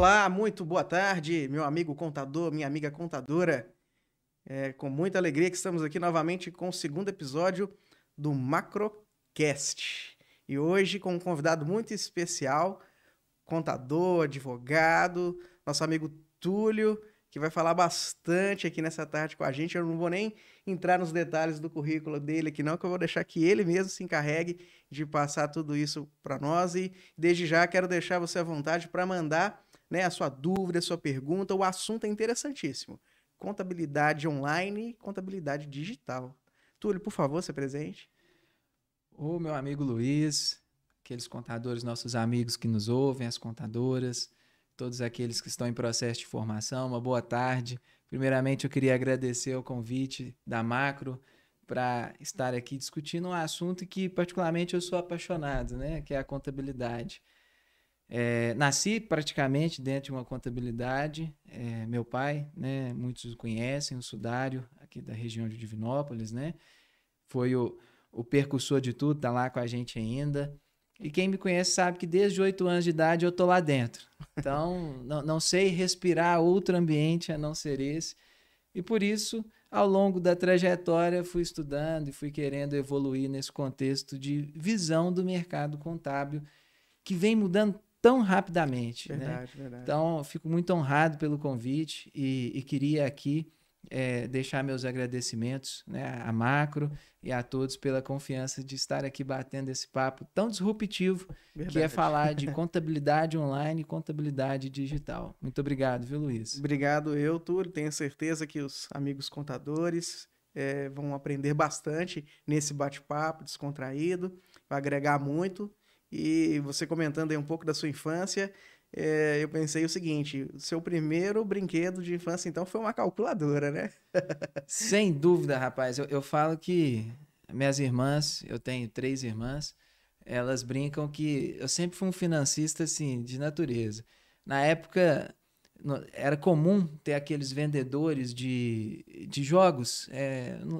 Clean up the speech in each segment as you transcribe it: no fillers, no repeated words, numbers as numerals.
Olá, muito boa tarde, meu amigo contador, minha amiga contadora. É com muita alegria que estamos aqui novamente com o segundo episódio do Macrocast. E hoje com um convidado muito especial, contador, advogado, nosso amigo Túlio, que vai falar bastante aqui nessa tarde com a gente. Eu não vou nem entrar nos detalhes do currículo dele aqui não, que eu vou deixar que ele mesmo se encarregue de passar tudo isso para nós. E desde já quero deixar você à vontade para mandar, né, a sua dúvida, a sua pergunta. O assunto é interessantíssimo. Contabilidade online e contabilidade digital. Túlio, por favor, se apresente. Ô, meu amigo Luiz, aqueles contadores, nossos amigos que nos ouvem, as contadoras, todos aqueles que estão em processo de formação, uma boa tarde. Primeiramente, eu queria agradecer o convite da Macro para estar aqui discutindo um assunto que, particularmente, eu sou apaixonado, né? Que é a contabilidade. Nasci praticamente dentro de uma contabilidade. Meu pai, né? Muitos o conhecem, o Sudário, aqui da região de Divinópolis, né? Foi o percursor de tudo, está lá com a gente ainda. E quem me conhece sabe que desde 8 anos de idade eu tô lá dentro. Então, não sei respirar outro ambiente a não ser esse. E por isso, ao longo da trajetória, fui estudando e fui querendo evoluir nesse contexto de visão do mercado contábil, que vem mudando tão rapidamente. Verdade, né? Verdade. Então, fico muito honrado pelo convite e queria aqui deixar meus agradecimentos, né, à Macro e a todos pela confiança de estar aqui batendo esse papo tão disruptivo. Verdade. Que é falar de contabilidade online e contabilidade digital. Muito obrigado, viu, Luiz? Obrigado eu, Túlio. Tenho certeza que os amigos contadores vão aprender bastante nesse bate-papo descontraído, vai agregar muito. E você comentando aí um pouco da sua infância, eu pensei o seguinte, o seu primeiro brinquedo de infância, então, foi uma calculadora, né? Sem dúvida, rapaz. Eu falo que minhas irmãs, eu tenho 3 irmãs, elas brincam que eu sempre fui um financista, assim, de natureza. Na época, era comum ter aqueles vendedores de jogos,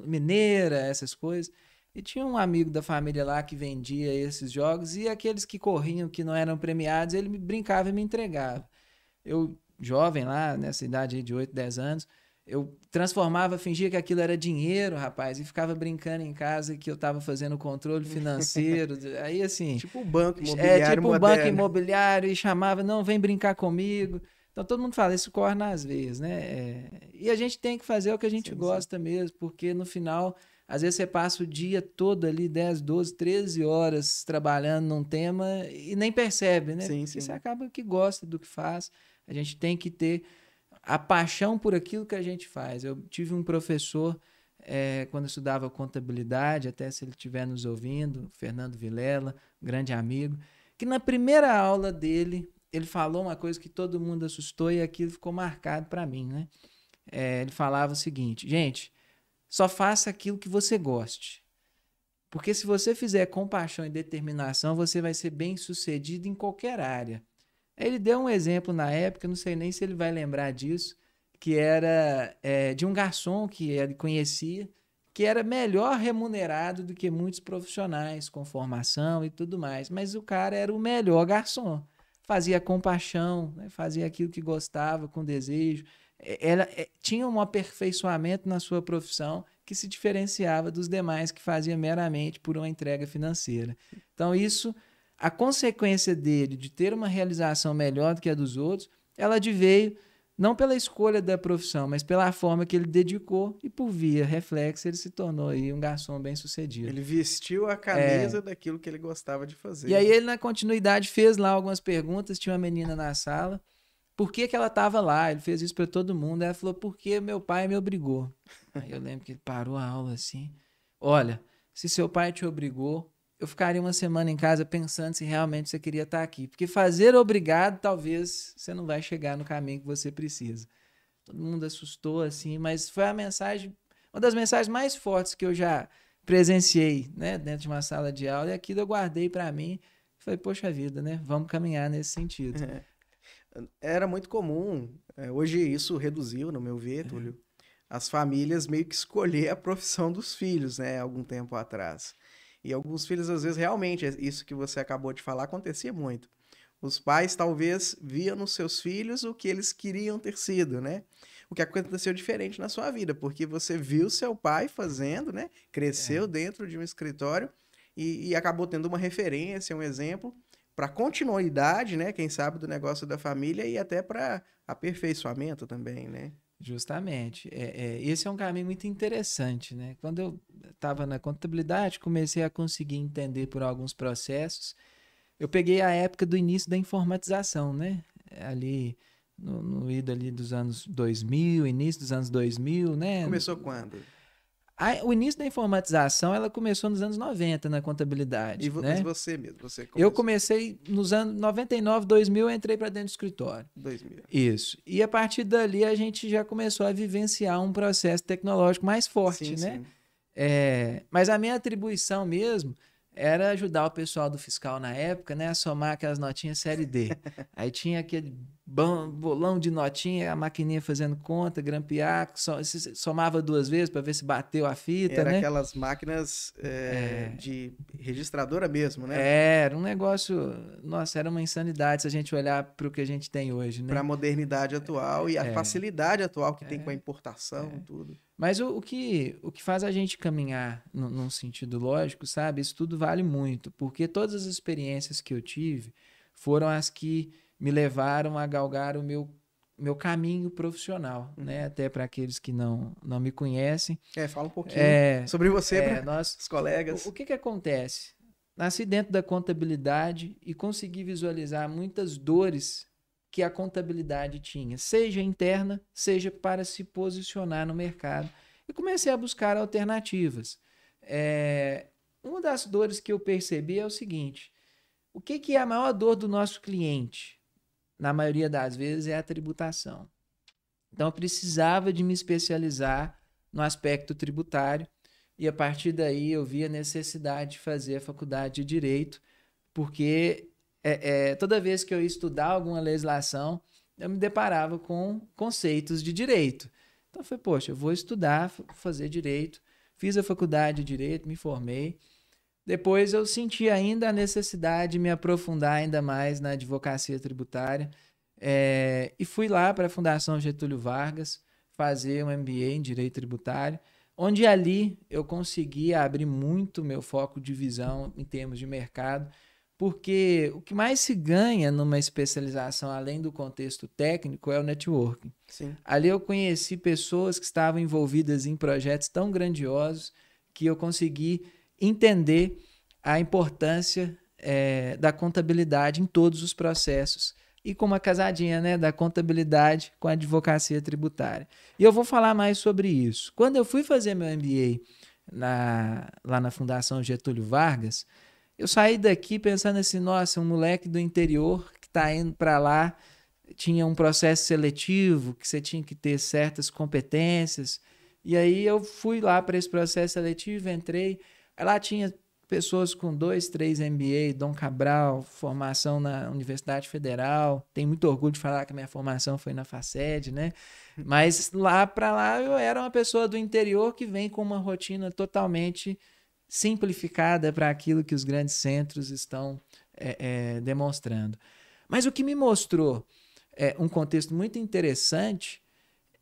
Mineira, essas coisas. E tinha um amigo da família lá que vendia esses jogos e aqueles que corriam, que não eram premiados, ele brincava e me entregava. Eu, jovem lá, nessa idade aí de 8, 10 anos, eu transformava, fingia que aquilo era dinheiro, rapaz, e ficava brincando em casa que eu estava fazendo controle financeiro. Aí assim... Tipo o banco imobiliário banco imobiliário, e chamava, não, vem brincar comigo. Então todo mundo fala, isso corre nas veias, né? E a gente tem que fazer o que a gente gosta mesmo, porque no final... Às vezes você passa o dia todo ali, 10, 12, 13 horas trabalhando num tema e nem percebe, né? Sim, sim. Você acaba que gosta do que faz. A gente tem que ter a paixão por aquilo que a gente faz. Eu tive um professor, quando eu estudava contabilidade, até se ele estiver nos ouvindo, Fernando Vilela, grande amigo, que na primeira aula dele, ele falou uma coisa que todo mundo assustou e aquilo ficou marcado para mim, né? Ele falava o seguinte, gente... Só faça aquilo que você goste. Porque se você fizer com paixão e determinação, você vai ser bem-sucedido em qualquer área. Ele deu um exemplo na época, não sei nem se ele vai lembrar disso, que era de um garçom que ele conhecia, que era melhor remunerado do que muitos profissionais, com formação e tudo mais. Mas o cara era o melhor garçom. Fazia com paixão, né? Fazia aquilo que gostava, com desejo. Ela tinha um aperfeiçoamento na sua profissão que se diferenciava dos demais que fazia meramente por uma entrega financeira. Então isso, a consequência dele de ter uma realização melhor do que a dos outros, ela adveio não pela escolha da profissão, mas pela forma que ele dedicou e por via reflexo ele se tornou aí um garçom bem-sucedido. Ele vestiu a camisa daquilo que ele gostava de fazer. E aí ele na continuidade fez lá algumas perguntas, tinha uma menina na sala. Por que ela estava lá? Ele fez isso para todo mundo. Ela falou, porque meu pai me obrigou. Aí eu lembro que ele parou a aula assim. Olha, se seu pai te obrigou, eu ficaria uma semana em casa pensando se realmente você queria estar aqui. Porque fazer obrigado, talvez você não vai chegar no caminho que você precisa. Todo mundo assustou assim, mas foi a mensagem, uma das mensagens mais fortes que eu já presenciei, né, dentro de uma sala de aula. E aquilo eu guardei para mim. Falei, poxa vida, né? Vamos caminhar nesse sentido. Era muito comum, hoje isso reduziu, no meu ver, Túlio, as famílias meio que escolher a profissão dos filhos, né, algum tempo atrás. E alguns filhos, às vezes, realmente, isso que você acabou de falar, acontecia muito. Os pais talvez viam nos seus filhos o que eles queriam ter sido, né? O que aconteceu diferente na sua vida, porque você viu seu pai fazendo, né? Cresceu dentro de um escritório e acabou tendo uma referência, um exemplo para continuidade, né? Quem sabe do negócio da família e até para aperfeiçoamento também, né? Justamente. Esse é um caminho muito interessante, né? Quando eu estava na contabilidade, comecei a conseguir entender por alguns processos. Eu peguei a época do início da informatização, né? Ali, no ido ali dos anos 2000, início dos anos 2000, né? Começou quando? O início da informatização, ela começou nos anos 90 na contabilidade, né? Você mesmo, você começou. Eu comecei nos anos 99, 2000, eu entrei para dentro do escritório. 2000. Isso. E a partir dali, a gente já começou a vivenciar um processo tecnológico mais forte, sim, né? Sim. Mas a minha atribuição mesmo era ajudar o pessoal do fiscal na época, né, a somar aquelas notinhas série D. Aí tinha aquele bolão de notinha, a maquininha fazendo conta, grampear, somava duas vezes para ver se bateu a fita, né? Era aquelas máquinas de registradora mesmo, né? Era um negócio... Nossa, era uma insanidade se a gente olhar para o que a gente tem hoje, né? Para a modernidade atual e a facilidade atual que tem com a importação e tudo. Mas o que faz a gente caminhar num sentido lógico, sabe? Isso tudo vale muito, porque todas as experiências que eu tive foram as que me levaram a galgar o meu caminho profissional, né? Até para aqueles que não me conhecem. Fala um pouquinho sobre você, para os colegas. O que acontece? Nasci dentro da contabilidade e consegui visualizar muitas dores que a contabilidade tinha, seja interna, seja para se posicionar no mercado. E comecei a buscar alternativas. Uma das dores que eu percebi é o seguinte: o que é a maior dor do nosso cliente? Na maioria das vezes é a tributação. Então eu precisava de me especializar no aspecto tributário e a partir daí eu vi a necessidade de fazer a faculdade de Direito, porque... toda vez que eu ia estudar alguma legislação, eu me deparava com conceitos de direito. Então eu falei, poxa, eu vou estudar, fazer direito. Fiz a faculdade de Direito, me formei. Depois eu senti ainda a necessidade de me aprofundar ainda mais na advocacia tributária. E fui lá para a Fundação Getúlio Vargas fazer um MBA em Direito Tributário, onde ali eu consegui abrir muito meu foco de visão em termos de mercado. Porque o que mais se ganha numa especialização, além do contexto técnico, é o networking. Sim. Ali eu conheci pessoas que estavam envolvidas em projetos tão grandiosos que eu consegui entender a importância da contabilidade em todos os processos. E com uma casadinha, né, da contabilidade com a advocacia tributária. E eu vou falar mais sobre isso. Quando eu fui fazer meu MBA lá na Fundação Getúlio Vargas, eu saí daqui pensando assim, nossa, um moleque do interior que está indo para lá, tinha um processo seletivo, que você tinha que ter certas competências. E aí eu fui lá para esse processo seletivo, entrei. Lá tinha pessoas com 2, 3 MBA, Dom Cabral, formação na Universidade Federal. Tenho muito orgulho de falar que a minha formação foi na Faced, né? Mas lá para lá eu era uma pessoa do interior que vem com uma rotina totalmente simplificada para aquilo que os grandes centros estão demonstrando. Mas o que me mostrou um contexto muito interessante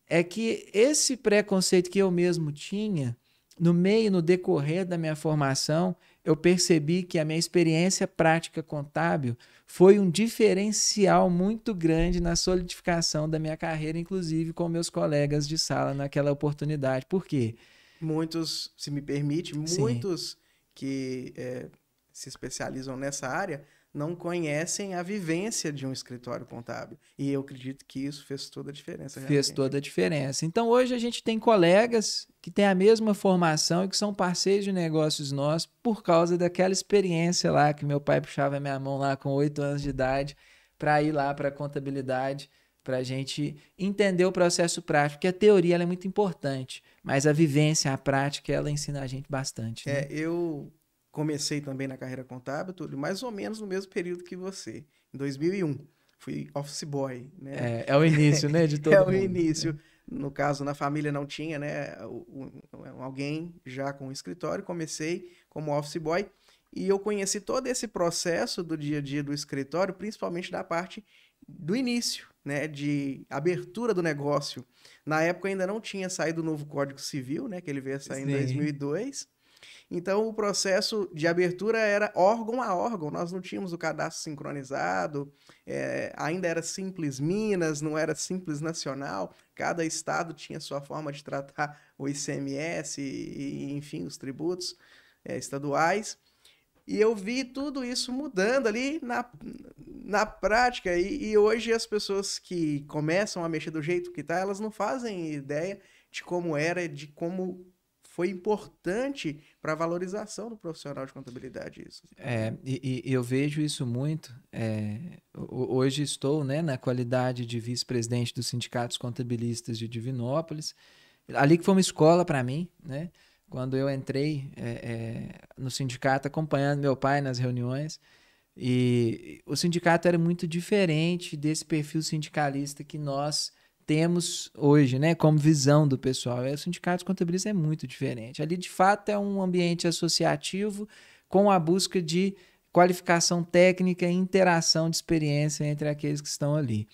é que esse preconceito que eu mesmo tinha, no decorrer da minha formação, eu percebi que a minha experiência prática contábil foi um diferencial muito grande na solidificação da minha carreira, inclusive com meus colegas de sala naquela oportunidade. Por quê? Muitos, se me permite, muitos que se especializam nessa área não conhecem a vivência de um escritório contábil. E eu acredito que isso fez toda a diferença. Realmente. Fez toda a diferença. Então, hoje a gente tem colegas que têm a mesma formação e que são parceiros de negócios nós por causa daquela experiência lá que meu pai puxava a minha mão lá com 8 anos de idade para ir lá para a contabilidade, para a gente entender o processo prático, que a teoria ela é muito importante, mas a vivência, a prática, ela ensina a gente bastante. Né? Eu comecei também na carreira contábil, Túlio, mais ou menos no mesmo período que você, em 2001. Fui office boy. Né? É o início, né, de todo mundo. É o início. No caso, na família não tinha, né, alguém já com o escritório, comecei como office boy. E eu conheci todo esse processo do dia a dia do escritório, principalmente da parte do início, né, de abertura do negócio. Na época ainda não tinha saído o novo Código Civil, né, que ele veio a sair em 2002. Então o processo de abertura era órgão a órgão, nós não tínhamos o cadastro sincronizado, ainda era Simples Minas, não era Simples Nacional, cada estado tinha sua forma de tratar o ICMS e enfim, os tributos estaduais. E eu vi tudo isso mudando ali na prática. E hoje as pessoas que começam a mexer do jeito que tá, elas não fazem ideia de como era, de como foi importante para a valorização do profissional de contabilidade isso. E eu vejo isso muito. Hoje estou, né, na qualidade de vice-presidente do Sindicato dos Contabilistas de Divinópolis. Ali que foi uma escola para mim, né? Quando eu entrei no sindicato, acompanhando meu pai nas reuniões, e o sindicato era muito diferente desse perfil sindicalista que nós temos hoje, né, como visão do pessoal. O sindicato contabilista é muito diferente. Ali, de fato, é um ambiente associativo com a busca de qualificação técnica e interação de experiência entre aqueles que estão ali.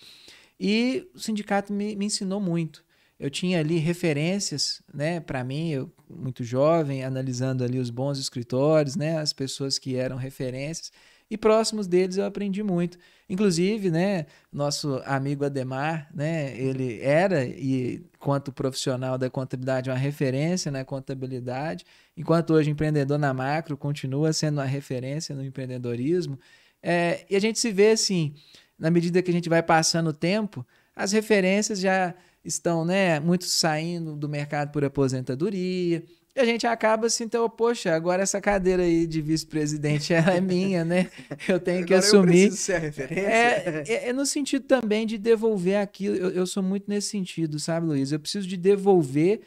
E o sindicato me ensinou muito. Eu tinha ali referências, né, para mim, eu muito jovem, analisando ali os bons escritórios, né, as pessoas que eram referências, e próximos deles eu aprendi muito. Inclusive, né, nosso amigo Ademar, né, ele era, enquanto profissional da contabilidade, uma referência na contabilidade, enquanto hoje empreendedor na Macro, continua sendo uma referência no empreendedorismo. E a gente se vê assim, na medida que a gente vai passando o tempo, as referências já estão, né, muitos saindo do mercado por aposentadoria, e a gente acaba assim, então, poxa, agora essa cadeira aí de vice-presidente, ela é minha, né? Eu tenho agora que assumir. Eu preciso ser a referência. No sentido também de devolver aquilo, eu sou muito nesse sentido, sabe, Luiz? Eu preciso de devolver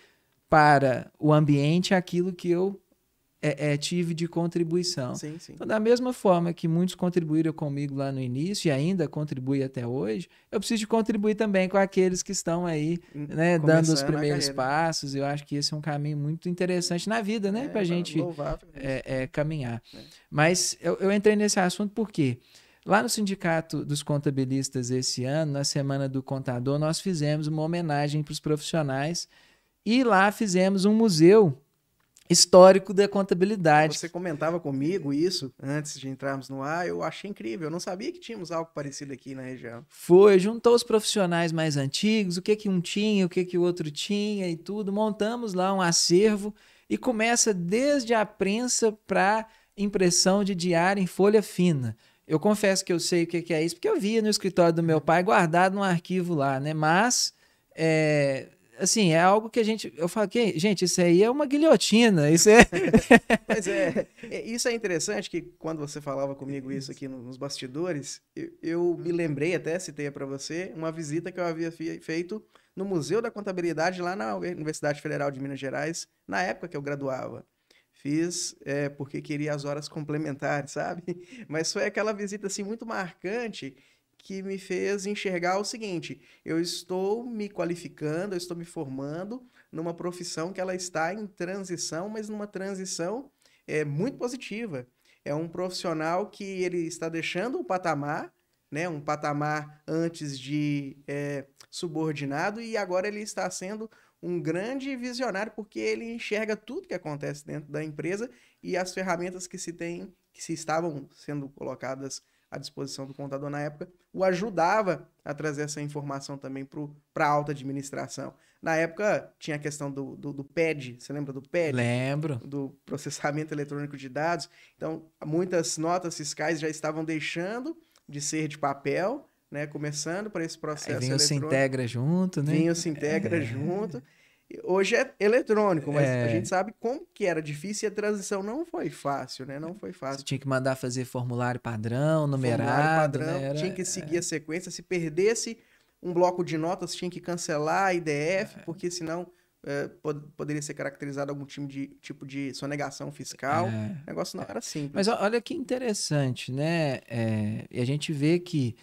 para o ambiente aquilo que eu tive de contribuição. Sim, sim. Então, da mesma forma que muitos contribuíram comigo lá no início e ainda contribuem até hoje, eu preciso de contribuir também com aqueles que estão aí, né, dando os primeiros passos. Eu acho que esse é um caminho muito interessante na vida, né, para a gente caminhar. Mas eu entrei nesse assunto porque lá no Sindicato dos Contabilistas esse ano, na Semana do Contador, nós fizemos uma homenagem para os profissionais e lá fizemos um museu histórico da contabilidade. Você comentava comigo isso antes de entrarmos no ar, eu achei incrível, eu não sabia que tínhamos algo parecido aqui na região. Foi, juntou os profissionais mais antigos, o que que um tinha, o que que o outro tinha e tudo, montamos lá um acervo e começa desde a prensa para impressão de diário em folha fina. Eu confesso que eu sei o que que é isso, porque eu via no escritório do meu pai guardado num arquivo lá, né, mas assim, é algo que a gente... Eu falo que, gente, isso aí é uma guilhotina, isso é... Mas isso é interessante, que quando você falava comigo isso aqui nos bastidores, eu me lembrei, até citei para você, uma visita que eu havia feito no Museu da Contabilidade, lá na Universidade Federal de Minas Gerais, na época que eu graduava. Fiz porque queria as horas complementares, sabe? Mas foi aquela visita, assim, muito marcante, que me fez enxergar o seguinte: eu estou me qualificando, eu estou me formando numa profissão que ela está em transição, mas numa transição muito positiva. É um profissional que ele está deixando um patamar, né, um patamar antes de subordinado, e agora ele está sendo um grande visionário, porque ele enxerga tudo que acontece dentro da empresa e as ferramentas que estavam sendo colocadas à disposição do contador na época, o ajudava a trazer essa informação também para a alta administração. Na época, tinha a questão do PED, você lembra do PED? Lembro. Do processamento eletrônico de dados. Então, muitas notas fiscais já estavam deixando de ser de papel, né, começando para esse processo eletrônico. Vinha o Sintegra junto, né? Vinha o Sintegra junto. Hoje é eletrônico, mas a gente sabe como que era difícil e a transição não foi fácil, né? Não foi fácil. Você tinha que mandar fazer formulário padrão, numerado. Formulário padrão, né? Tinha que seguir a sequência. Se perdesse um bloco de notas, tinha que cancelar a IDF, porque senão poderia ser caracterizado algum tipo de sonegação fiscal. O negócio não era simples. Mas olha que interessante, né? E a gente vê que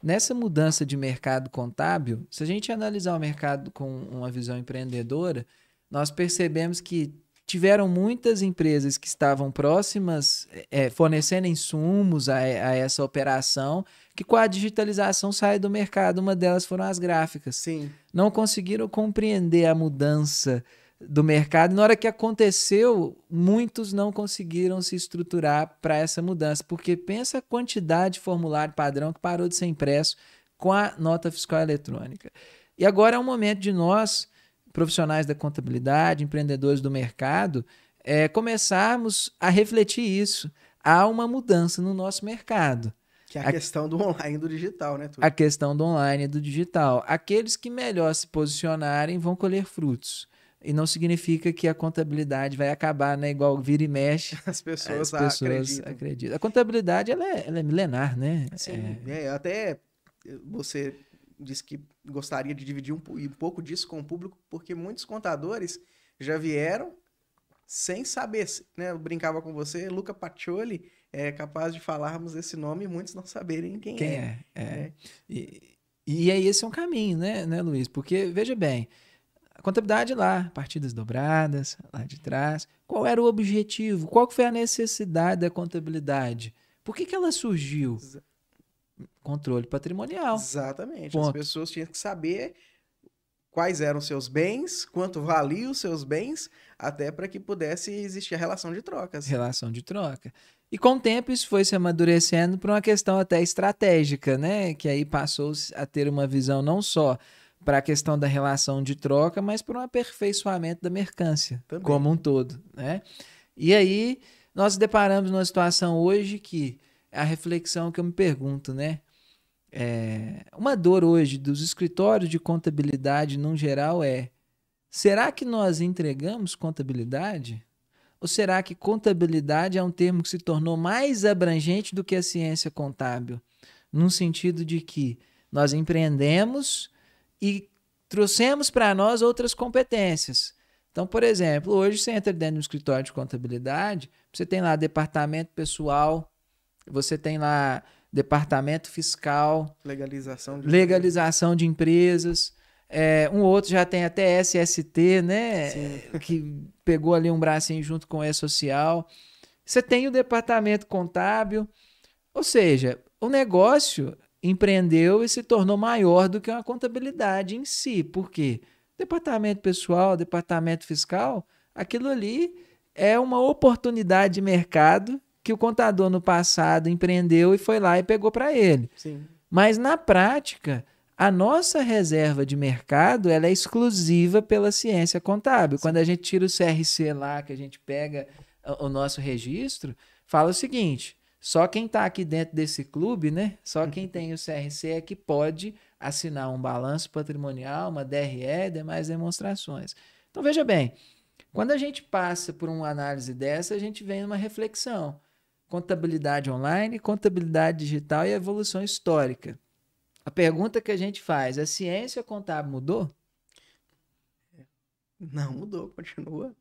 nessa mudança de mercado contábil, se a gente analisar o mercado com uma visão empreendedora, nós percebemos que tiveram muitas empresas que estavam próximas, fornecendo insumos a essa operação, que com a digitalização sai do mercado. Uma delas foram as gráficas. Sim. Não conseguiram compreender a mudança do mercado. Na hora que aconteceu, muitos não conseguiram se estruturar para essa mudança, porque pensa a quantidade de formulário padrão que parou de ser impresso com a nota fiscal eletrônica. E agora é o momento de nós, profissionais da contabilidade, empreendedores do mercado, começarmos a refletir isso. Há uma mudança no nosso mercado. Que é a questão do online e do digital, né, Túlio? A questão do online e do digital. Aqueles que melhor se posicionarem vão colher frutos. E não significa que a contabilidade vai acabar, né? Igual vira e mexe. As pessoas acreditam. A contabilidade ela é milenar, né? Sim, até você disse que gostaria de dividir um pouco disso com o público, porque muitos contadores já vieram sem saber, né? Eu brincava com você, Luca Pacioli é capaz de falarmos esse nome e muitos não saberem quem é. E aí esse é um caminho, né, Luiz? Porque, veja bem, a contabilidade lá, partidas dobradas, lá de trás, qual era o objetivo? Qual foi a necessidade da contabilidade? Por que ela surgiu? Controle patrimonial. Exatamente. Ponto. As pessoas tinham que saber quais eram seus bens, quanto valiam os seus bens, até para que pudesse existir a relação de trocas. Relação de troca. E com o tempo isso foi se amadurecendo para uma questão até estratégica, né? Que aí passou a ter uma visão não só para a questão da relação de troca, mas para um aperfeiçoamento da mercância também, como um todo, né? E aí nós nos deparamos numa situação hoje que a reflexão que eu me pergunto, né? Uma dor hoje dos escritórios de contabilidade no geral é: será que nós entregamos contabilidade? Ou será que contabilidade é um termo que se tornou mais abrangente do que a ciência contábil? Num sentido de que nós empreendemos e trouxemos para nós outras competências. Então, por exemplo, hoje você entra dentro de um escritório de contabilidade, você tem lá departamento pessoal, você tem lá departamento fiscal, legalização de empresas, um outro já tem até SST, né? Sim. Que pegou ali um bracinho junto com o E-Social. Você tem o departamento contábil, ou seja, o negócio empreendeu e se tornou maior do que uma contabilidade em si. Por quê? Departamento pessoal, departamento fiscal, aquilo ali é uma oportunidade de mercado que o contador no passado empreendeu e foi lá e pegou para ele. Sim. Mas na prática, a nossa reserva de mercado ela é exclusiva pela ciência contábil. Sim. Quando a gente tira o CRC lá, que a gente pega o nosso registro, fala o seguinte: só quem está aqui dentro desse clube, né? Só quem tem o CRC é que pode assinar um balanço patrimonial, uma DRE, demais demonstrações. Então, veja bem, quando a gente passa por uma análise dessa, a gente vem numa reflexão. Contabilidade online, contabilidade digital e evolução histórica. A pergunta que a gente faz: a ciência contábil mudou? Não mudou, continua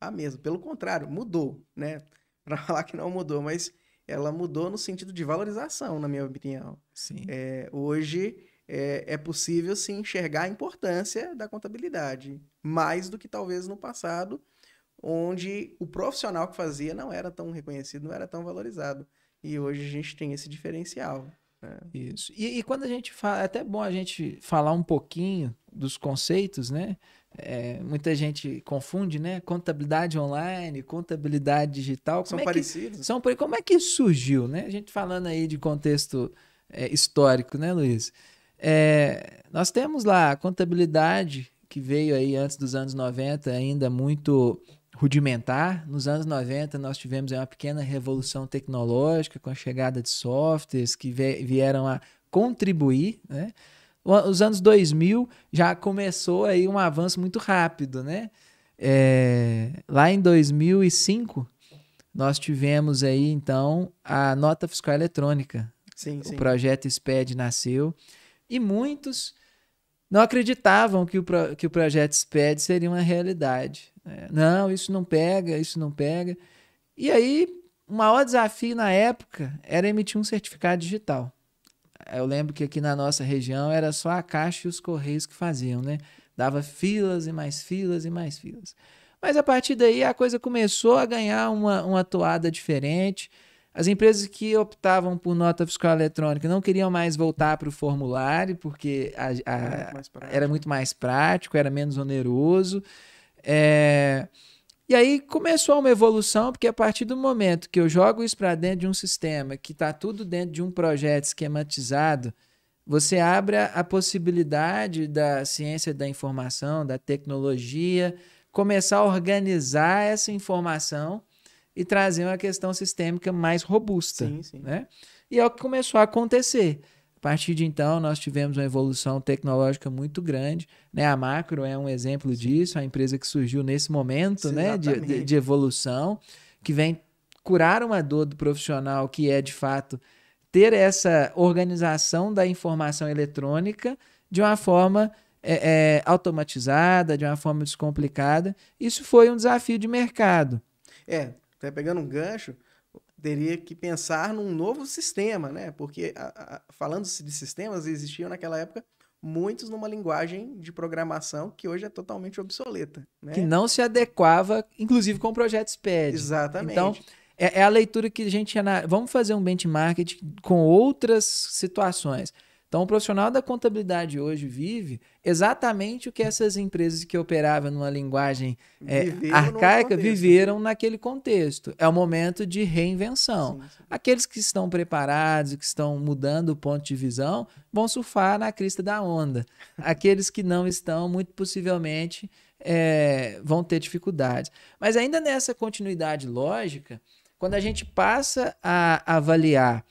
a mesma. Pelo contrário, mudou, né? Para falar que não mudou, mas ela mudou no sentido de valorização, na minha opinião. Sim. Hoje é possível se enxergar a importância da contabilidade, mais do que talvez no passado, onde o profissional que fazia não era tão reconhecido, não era tão valorizado. E hoje a gente tem esse diferencial, né? Isso. E quando a gente fala, é até bom a gente falar um pouquinho dos conceitos, né? Muita gente confunde, né? Contabilidade online, contabilidade digital. São parecidos. Como é que isso surgiu, né? A gente falando aí de contexto histórico, né, Luiz? Nós temos lá a contabilidade que veio aí antes dos anos 90, ainda muito rudimentar. Nos anos 90 nós tivemos aí uma pequena revolução tecnológica com a chegada de softwares que vieram a contribuir, né? Os anos 2000 já começou aí um avanço muito rápido, né? Lá em 2005, nós tivemos aí, então, a nota fiscal eletrônica. Sim, sim. O projeto SPED nasceu e muitos não acreditavam que o projeto SPED seria uma realidade. Não, isso não pega, isso não pega. E aí, o maior desafio na época era emitir um certificado digital. Eu lembro que aqui na nossa região era só a Caixa e os Correios que faziam, né? Dava filas e mais filas e mais filas. Mas a partir daí a coisa começou a ganhar uma toada diferente. As empresas que optavam por nota fiscal eletrônica não queriam mais voltar para o formulário, porque era muito mais prático, era menos oneroso. E aí começou uma evolução, porque a partir do momento que eu jogo isso para dentro de um sistema, que está tudo dentro de um projeto esquematizado, você abre a possibilidade da ciência da informação, da tecnologia, começar a organizar essa informação e trazer uma questão sistêmica mais robusta. Sim, sim. Né? E é o que começou a acontecer. A partir de então, nós tivemos uma evolução tecnológica muito grande. Né? A Macro é um exemplo disso, a empresa que surgiu nesse momento, né, de evolução, que vem curar uma dor do profissional, que é, de fato, ter essa organização da informação eletrônica de uma forma automatizada, de uma forma descomplicada. Isso foi um desafio de mercado. Até pegando um gancho, teria que pensar num novo sistema, né? Porque, falando-se de sistemas, existiam naquela época muitos numa linguagem de programação que hoje é totalmente obsoleta, né? Que não se adequava, inclusive, com o projeto SPED. Exatamente. Então, é a leitura que a gente... Vamos fazer um benchmark com outras situações. Então, o profissional da contabilidade hoje vive exatamente o que essas empresas que operavam numa linguagem arcaica viveram naquele contexto. É o momento de reinvenção. Sim, sim. Aqueles que estão preparados, que estão mudando o ponto de visão, vão surfar na crista da onda. Aqueles que não estão, muito possivelmente, vão ter dificuldades. Mas ainda nessa continuidade lógica, quando a gente passa a avaliar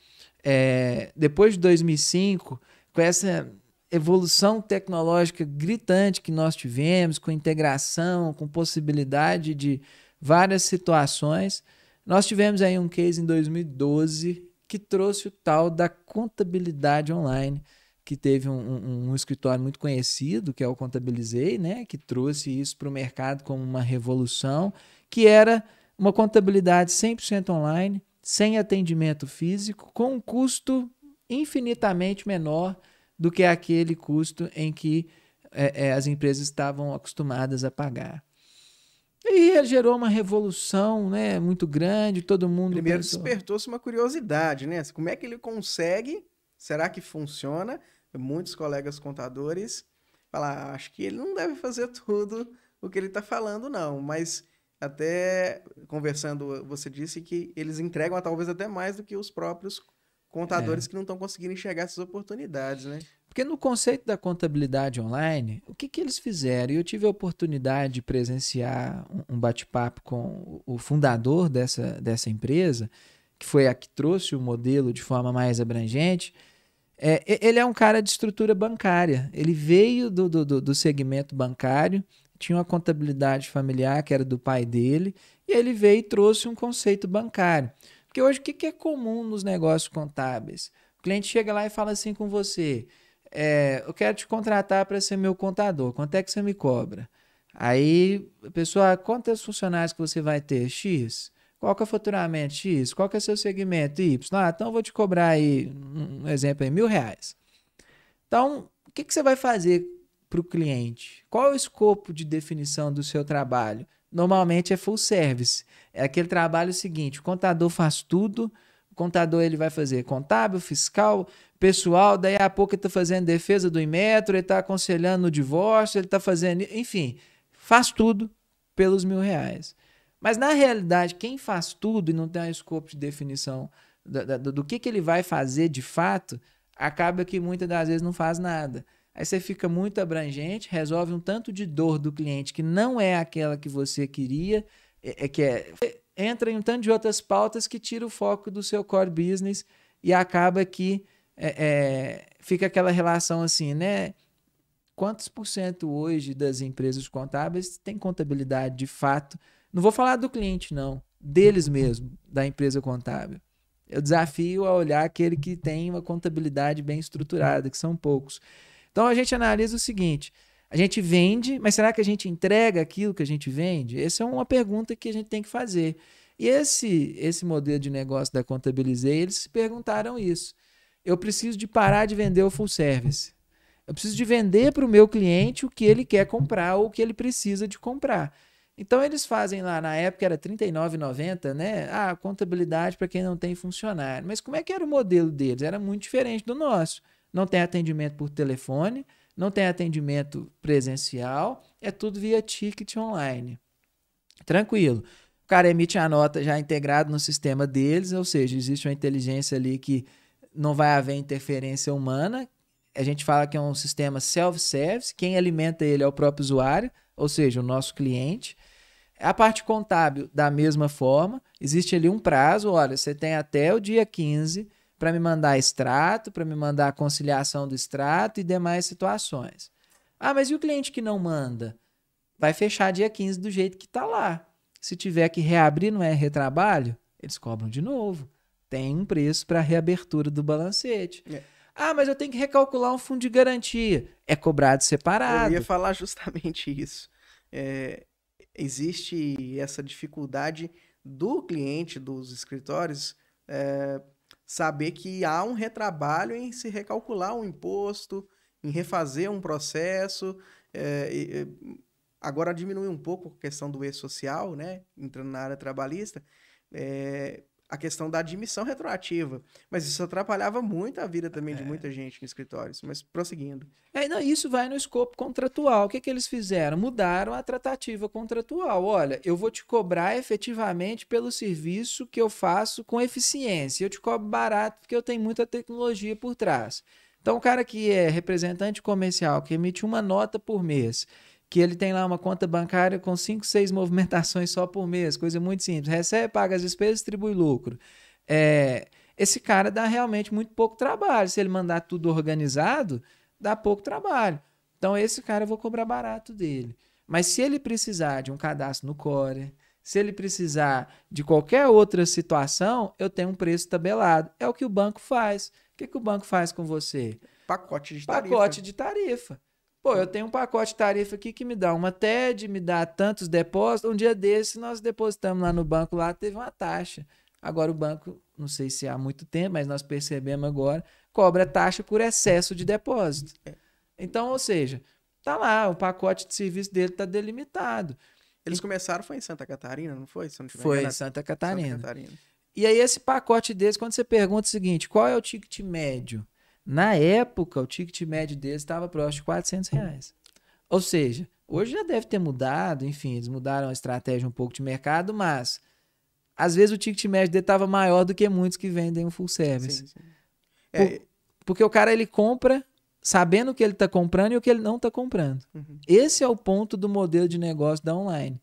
depois de 2005, com essa evolução tecnológica gritante que nós tivemos, com integração, com possibilidade de várias situações, nós tivemos aí um case em 2012 que trouxe o tal da contabilidade online, que teve um escritório muito conhecido, que é o Contabilizei, né, que trouxe isso para o mercado como uma revolução, que era uma contabilidade 100% online, sem atendimento físico, com um custo infinitamente menor do que aquele custo em que as empresas estavam acostumadas a pagar. E gerou uma revolução, né, muito grande, todo mundo... Primeiro despertou-se uma curiosidade, né? Como é que ele consegue? Será que funciona? Muitos colegas contadores falaram, acho que ele não deve fazer tudo o que ele está falando, não, mas... Até conversando, você disse que eles entregam talvez até mais do que os próprios contadores que não estão conseguindo enxergar essas oportunidades, né? Porque no conceito da contabilidade online, o que eles fizeram? Eu tive a oportunidade de presenciar um bate-papo com o fundador dessa empresa, que foi a que trouxe o modelo de forma mais abrangente. Ele é um cara de estrutura bancária, ele veio do segmento bancário, tinha uma contabilidade familiar que era do pai dele, e ele veio e trouxe um conceito bancário. Porque hoje, o que é comum nos negócios contábeis? O cliente chega lá e fala assim com você, eu quero te contratar para ser meu contador, quanto é que você me cobra? Aí, a pessoa, quantos funcionários que você vai ter? X. Qual que é o faturamento? X. Qual que é o seu segmento? Y. Então, eu vou te cobrar aí, um exemplo aí, R$1.000. Então, o que você vai fazer para o cliente? Qual é o escopo de definição do seu trabalho? Normalmente é full service. É aquele trabalho seguinte, o contador faz tudo, o contador ele vai fazer contábil, fiscal, pessoal, daí a pouco ele está fazendo defesa do Inmetro, ele está aconselhando o divórcio, ele está fazendo... Enfim, faz tudo pelos R$1.000. Mas na realidade, quem faz tudo e não tem um escopo de definição do que ele vai fazer de fato, acaba que muitas das vezes não faz nada. Aí você fica muito abrangente, resolve um tanto de dor do cliente que não é aquela que você queria, entra em um tanto de outras pautas que tira o foco do seu core business e acaba que fica aquela relação assim, né? Quantos por cento hoje das empresas contábeis tem contabilidade de fato? Não vou falar do cliente, não. Deles mesmo, da empresa contábil. Eu desafio a olhar aquele que tem uma contabilidade bem estruturada, que são poucos. Então, a gente analisa o seguinte, a gente vende, mas será que a gente entrega aquilo que a gente vende? Essa é uma pergunta que a gente tem que fazer. E esse modelo de negócio da Contabilizei, eles se perguntaram isso. Eu preciso de parar de vender o full service. Eu preciso de vender para o meu cliente o que ele quer comprar ou o que ele precisa de comprar. Então eles fazem lá, na época era R$ 39,90, né? Ah, contabilidade para quem não tem funcionário. Mas como é que era o modelo deles? Era muito diferente do nosso. Não tem atendimento por telefone, não tem atendimento presencial, é tudo via ticket online. Tranquilo. O cara emite a nota já integrado no sistema deles, ou seja, existe uma inteligência ali que não vai haver interferência humana. A gente fala que é um sistema self-service, quem alimenta ele é o próprio usuário, ou seja, o nosso cliente. A parte contábil, da mesma forma, existe ali um prazo, olha, você tem até o dia 15 para me mandar extrato, para me mandar a conciliação do extrato e demais situações. Ah, mas e o cliente que não manda? Vai fechar dia 15 do jeito que está lá. Se tiver que reabrir, não é retrabalho, eles cobram de novo. Tem um preço para a reabertura do balancete. É. Ah, mas eu tenho que recalcular um fundo de garantia. É cobrado separado. Eu ia falar justamente isso. Existe essa dificuldade do cliente, dos escritórios, saber que há um retrabalho em se recalcular um imposto, em refazer um processo. Agora diminui um pouco a questão do E-Social, né? Entrando na área trabalhista. A questão da admissão retroativa. Mas isso atrapalhava muito a vida também de muita gente em escritórios. Mas prosseguindo. Não, isso vai no escopo contratual. O que que eles fizeram? Mudaram a tratativa contratual. Olha, eu vou te cobrar efetivamente pelo serviço que eu faço com eficiência. Eu te cobro barato porque eu tenho muita tecnologia por trás. Então, o cara que é representante comercial, que emite uma nota por mês, que ele tem lá uma conta bancária com 5, 6 movimentações só por mês, coisa muito simples. Recebe, paga as despesas, distribui lucro. Esse cara dá realmente muito pouco trabalho. Se ele mandar tudo organizado, dá pouco trabalho. Então, esse cara eu vou cobrar barato dele. Mas se ele precisar de um cadastro no Core, se ele precisar de qualquer outra situação, eu tenho um preço tabelado. É o que o banco faz. O que o banco faz com você? Pacote de tarifa. Pacote de tarifa. Pô, eu tenho um pacote de tarifa aqui que me dá uma TED, me dá tantos depósitos. Um dia desse, nós depositamos lá no banco, lá teve uma taxa. Agora o banco, não sei se há muito tempo, mas nós percebemos agora, cobra taxa por excesso de depósito. Então, ou seja, tá lá, o pacote de serviço dele tá delimitado. Eles começaram, foi em Santa Catarina, não foi? Se não tiver foi em Santa Catarina. Santa Catarina. E aí esse pacote deles, quando você pergunta o seguinte, qual é o ticket médio? Na época, o ticket médio deles estava próximo de R$400. Ou seja, hoje já deve ter mudado, enfim, eles mudaram a estratégia um pouco de mercado, mas às vezes o ticket médio dele estava maior do que muitos que vendem um full service. Sim, sim. Porque o cara, ele compra sabendo o que ele está comprando e o que ele não está comprando. Uhum. Esse é o ponto do modelo de negócio da online.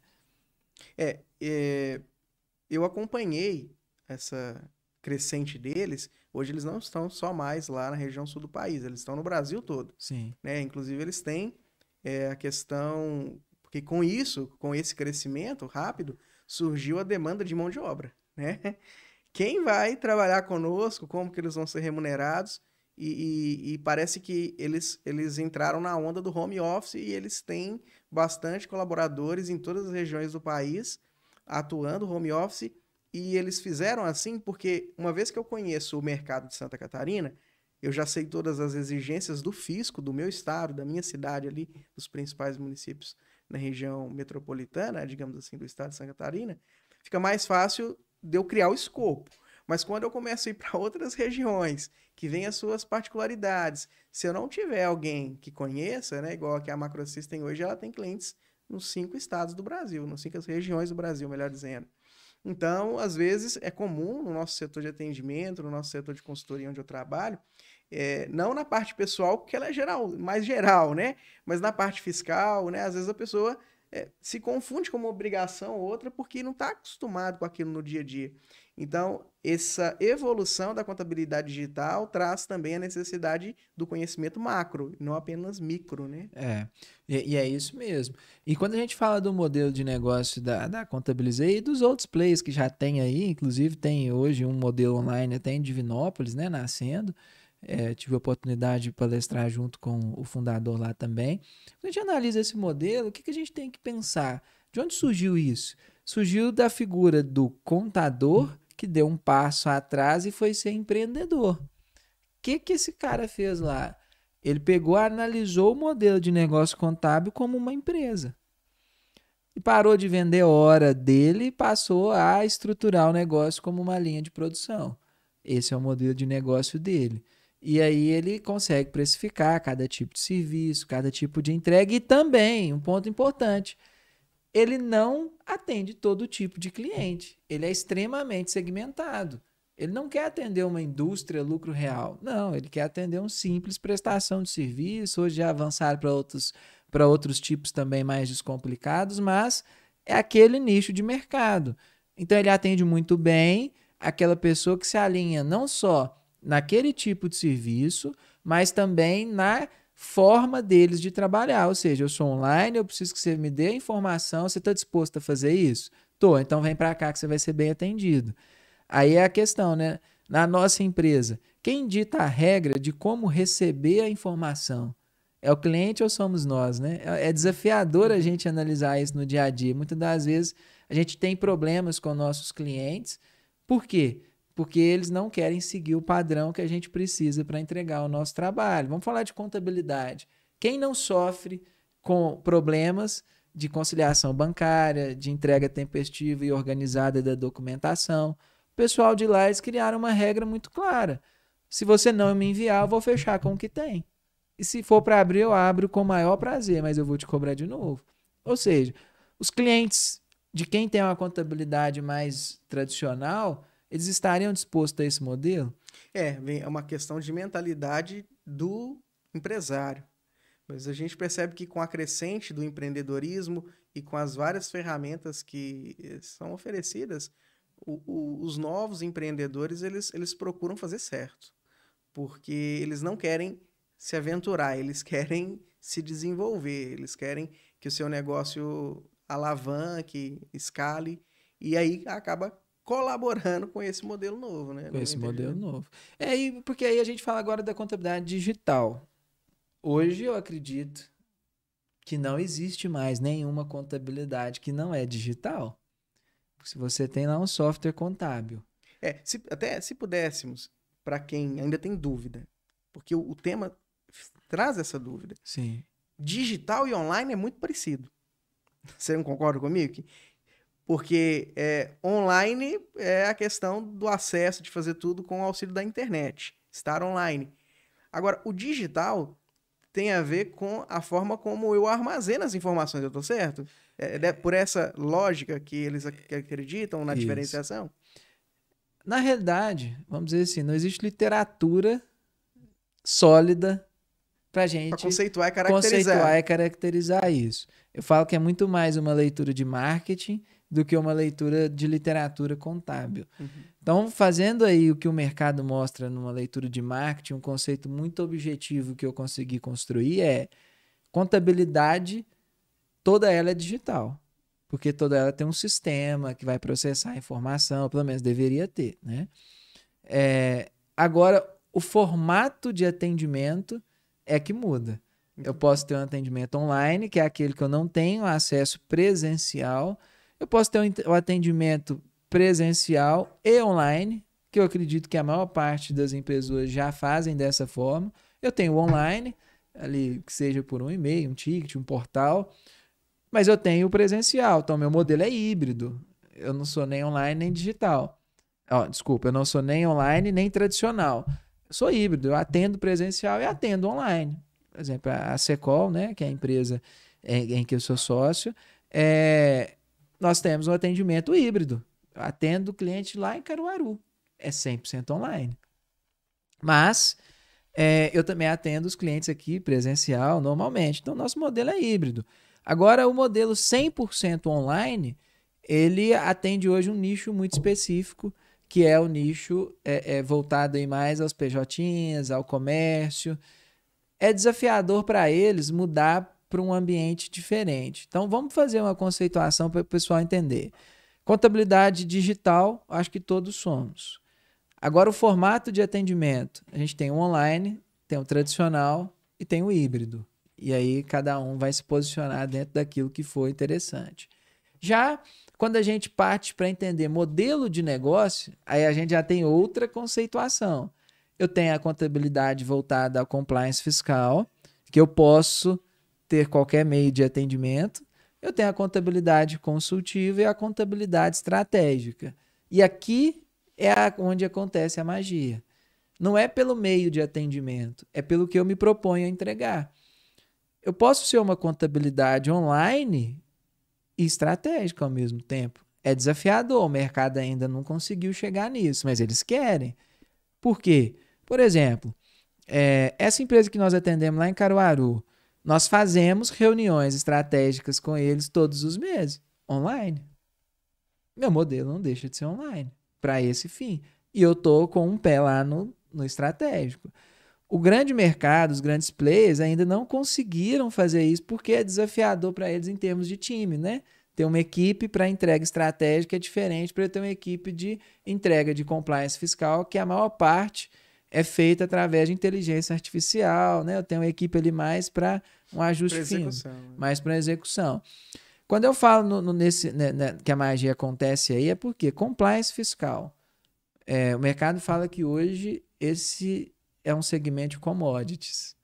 Eu acompanhei essa crescente deles. Hoje eles não estão só mais lá na região sul do país, eles estão no Brasil todo. Sim. Né? Inclusive eles têm a questão... Porque com isso, com esse crescimento rápido, surgiu a demanda de mão de obra. Né? Quem vai trabalhar conosco, como que eles vão ser remunerados? E parece que eles entraram na onda do home office e eles têm bastante colaboradores em todas as regiões do país atuando home office. E eles fizeram assim porque, uma vez que eu conheço o mercado de Santa Catarina, eu já sei todas as exigências do fisco, do meu estado, da minha cidade ali, dos principais municípios na região metropolitana, digamos assim, do estado de Santa Catarina, fica mais fácil de eu criar o escopo. Mas quando eu começo a ir para outras regiões, que vêm as suas particularidades, se eu não tiver alguém que conheça, né, igual que a MacroSystem hoje, ela tem clientes nos 5 estados do Brasil, nos 5 regiões do Brasil, melhor dizendo. Então, às vezes, é comum no nosso setor de atendimento, no nosso setor de consultoria onde eu trabalho, não na parte pessoal, porque ela é geral, mais geral, né? Mas na parte fiscal, né? Às vezes a pessoa se confunde com uma obrigação ou outra porque não está acostumado com aquilo no dia a dia. Então, essa evolução da contabilidade digital traz também a necessidade do conhecimento macro, não apenas micro, né? E é isso mesmo. E quando a gente fala do modelo de negócio da Contabilizei e dos outros players que já tem aí, inclusive tem hoje um modelo online até em Divinópolis, né, nascendo. Tive a oportunidade de palestrar junto com o fundador lá também. Quando a gente analisa esse modelo, o que a gente tem que pensar? De onde surgiu isso? Surgiu da figura do contador, que deu um passo atrás e foi ser empreendedor. O que esse cara fez lá? Ele pegou, analisou o modelo de negócio contábil como uma empresa. e parou de vender hora dele e passou a estruturar o negócio como uma linha de produção. Esse é o modelo de negócio dele. E aí ele consegue precificar cada tipo de serviço, cada tipo de entrega e também, um ponto importante, ele não atende todo tipo de cliente. Ele é extremamente segmentado. Ele não quer atender uma indústria lucro real. Não, ele quer atender um simples prestação de serviço, hoje já avançar para outros tipos também mais descomplicados, mas é aquele nicho de mercado. Então ele atende muito bem aquela pessoa que se alinha não só naquele tipo de serviço, mas também na forma deles de trabalhar. Ou seja, eu sou online, eu preciso que você me dê a informação, você está disposto a fazer isso? Tô, então vem para cá que você vai ser bem atendido. Aí é a questão, né? Na nossa empresa, quem dita a regra de como receber a informação? É o cliente ou somos nós, né? É desafiador a gente analisar isso no dia a dia. Muitas das vezes a gente tem problemas com nossos clientes. Por quê? Porque eles não querem seguir o padrão que a gente precisa para entregar o nosso trabalho. Vamos falar de contabilidade. Quem não sofre com problemas de conciliação bancária, de entrega tempestiva e organizada da documentação? O pessoal de lá, eles criaram uma regra muito clara. Se você não me enviar, eu vou fechar com o que tem. E se for para abrir, eu abro com o maior prazer, mas eu vou te cobrar de novo. Ou seja, os clientes de quem tem uma contabilidade mais tradicional, eles estariam dispostos a esse modelo? É uma questão de mentalidade do empresário. Mas a gente percebe que com a crescente do empreendedorismo e com as várias ferramentas que são oferecidas, os novos empreendedores, eles procuram fazer certo, porque eles não querem se aventurar, eles querem se desenvolver, eles querem que o seu negócio alavanque, escale, e aí acaba colaborando com esse modelo novo, né? Com esse modelo novo. Porque aí a gente fala agora da contabilidade digital. Hoje eu acredito que não existe mais nenhuma contabilidade que não é digital. Se você tem lá um software contábil. Se pudéssemos, para quem ainda tem dúvida, porque o tema traz essa dúvida. Sim. Digital e online é muito parecido. Você não concorda comigo? Porque online é a questão do acesso, de fazer tudo com o auxílio da internet, estar online. Agora, o digital tem a ver com a forma como eu armazeno as informações, eu estou certo? É por essa lógica que eles acreditam na diferenciação? Na realidade, vamos dizer assim, não existe literatura sólida para gente pra conceituar e caracterizar isso. Eu falo que é muito mais uma leitura de marketing do que uma leitura de literatura contábil. Uhum. Então, fazendo aí o que o mercado mostra numa leitura de marketing, um conceito muito objetivo que eu consegui construir é contabilidade, toda ela é digital, porque toda ela tem um sistema que vai processar a informação, pelo menos deveria ter, né? Agora, o formato de atendimento é que muda. Eu posso ter um atendimento online, que é aquele que eu não tenho acesso presencial. Eu posso ter um atendimento presencial e online, que eu acredito que a maior parte das empresas hoje já fazem dessa forma. Eu tenho online, ali que seja por um e-mail, um ticket, um portal, mas eu tenho o presencial. Então, meu modelo é híbrido. Eu não sou nem online nem digital. Desculpa, eu não sou nem online nem tradicional. Eu sou híbrido, eu atendo presencial e atendo online. Por exemplo, a Secol, né, que é a empresa em que eu sou sócio, nós temos um atendimento híbrido. Eu atendo o cliente lá em Caruaru. É 100% online. Mas eu também atendo os clientes aqui presencial normalmente. Então, nosso modelo é híbrido. Agora, o modelo 100% online, ele atende hoje um nicho muito específico, que é o nicho voltado aí mais aos PJs, ao comércio. É desafiador para eles mudar para um ambiente diferente. Então, vamos fazer uma conceituação para o pessoal entender. Contabilidade digital, acho que todos somos. Agora, o formato de atendimento. A gente tem o online, tem o tradicional e tem o híbrido. E aí, cada um vai se posicionar dentro daquilo que for interessante. Já quando a gente parte para entender modelo de negócio, aí a gente já tem outra conceituação. Eu tenho a contabilidade voltada à compliance fiscal, que eu posso ter qualquer meio de atendimento. Eu tenho a contabilidade consultiva e a contabilidade estratégica. E aqui é onde acontece a magia. Não é pelo meio de atendimento, é pelo que eu me proponho a entregar. Eu posso ser uma contabilidade online e estratégica ao mesmo tempo. É desafiador, o mercado ainda não conseguiu chegar nisso, mas eles querem. Por quê? Por exemplo, essa empresa que nós atendemos lá em Caruaru, nós fazemos reuniões estratégicas com eles todos os meses, online. Meu modelo não deixa de ser online, para esse fim. E eu estou com um pé lá no estratégico. O grande mercado, os grandes players ainda não conseguiram fazer isso porque é desafiador para eles em termos de time, né? Ter uma equipe para entrega estratégica é diferente para ter uma equipe de entrega de compliance fiscal, que a maior parte é feita através de inteligência artificial, né? Eu tenho uma equipe ali mais para um ajuste fino, mais para execução. Quando eu falo que a magia acontece aí, é porque compliance fiscal. O mercado fala que hoje esse é um segmento de commodities,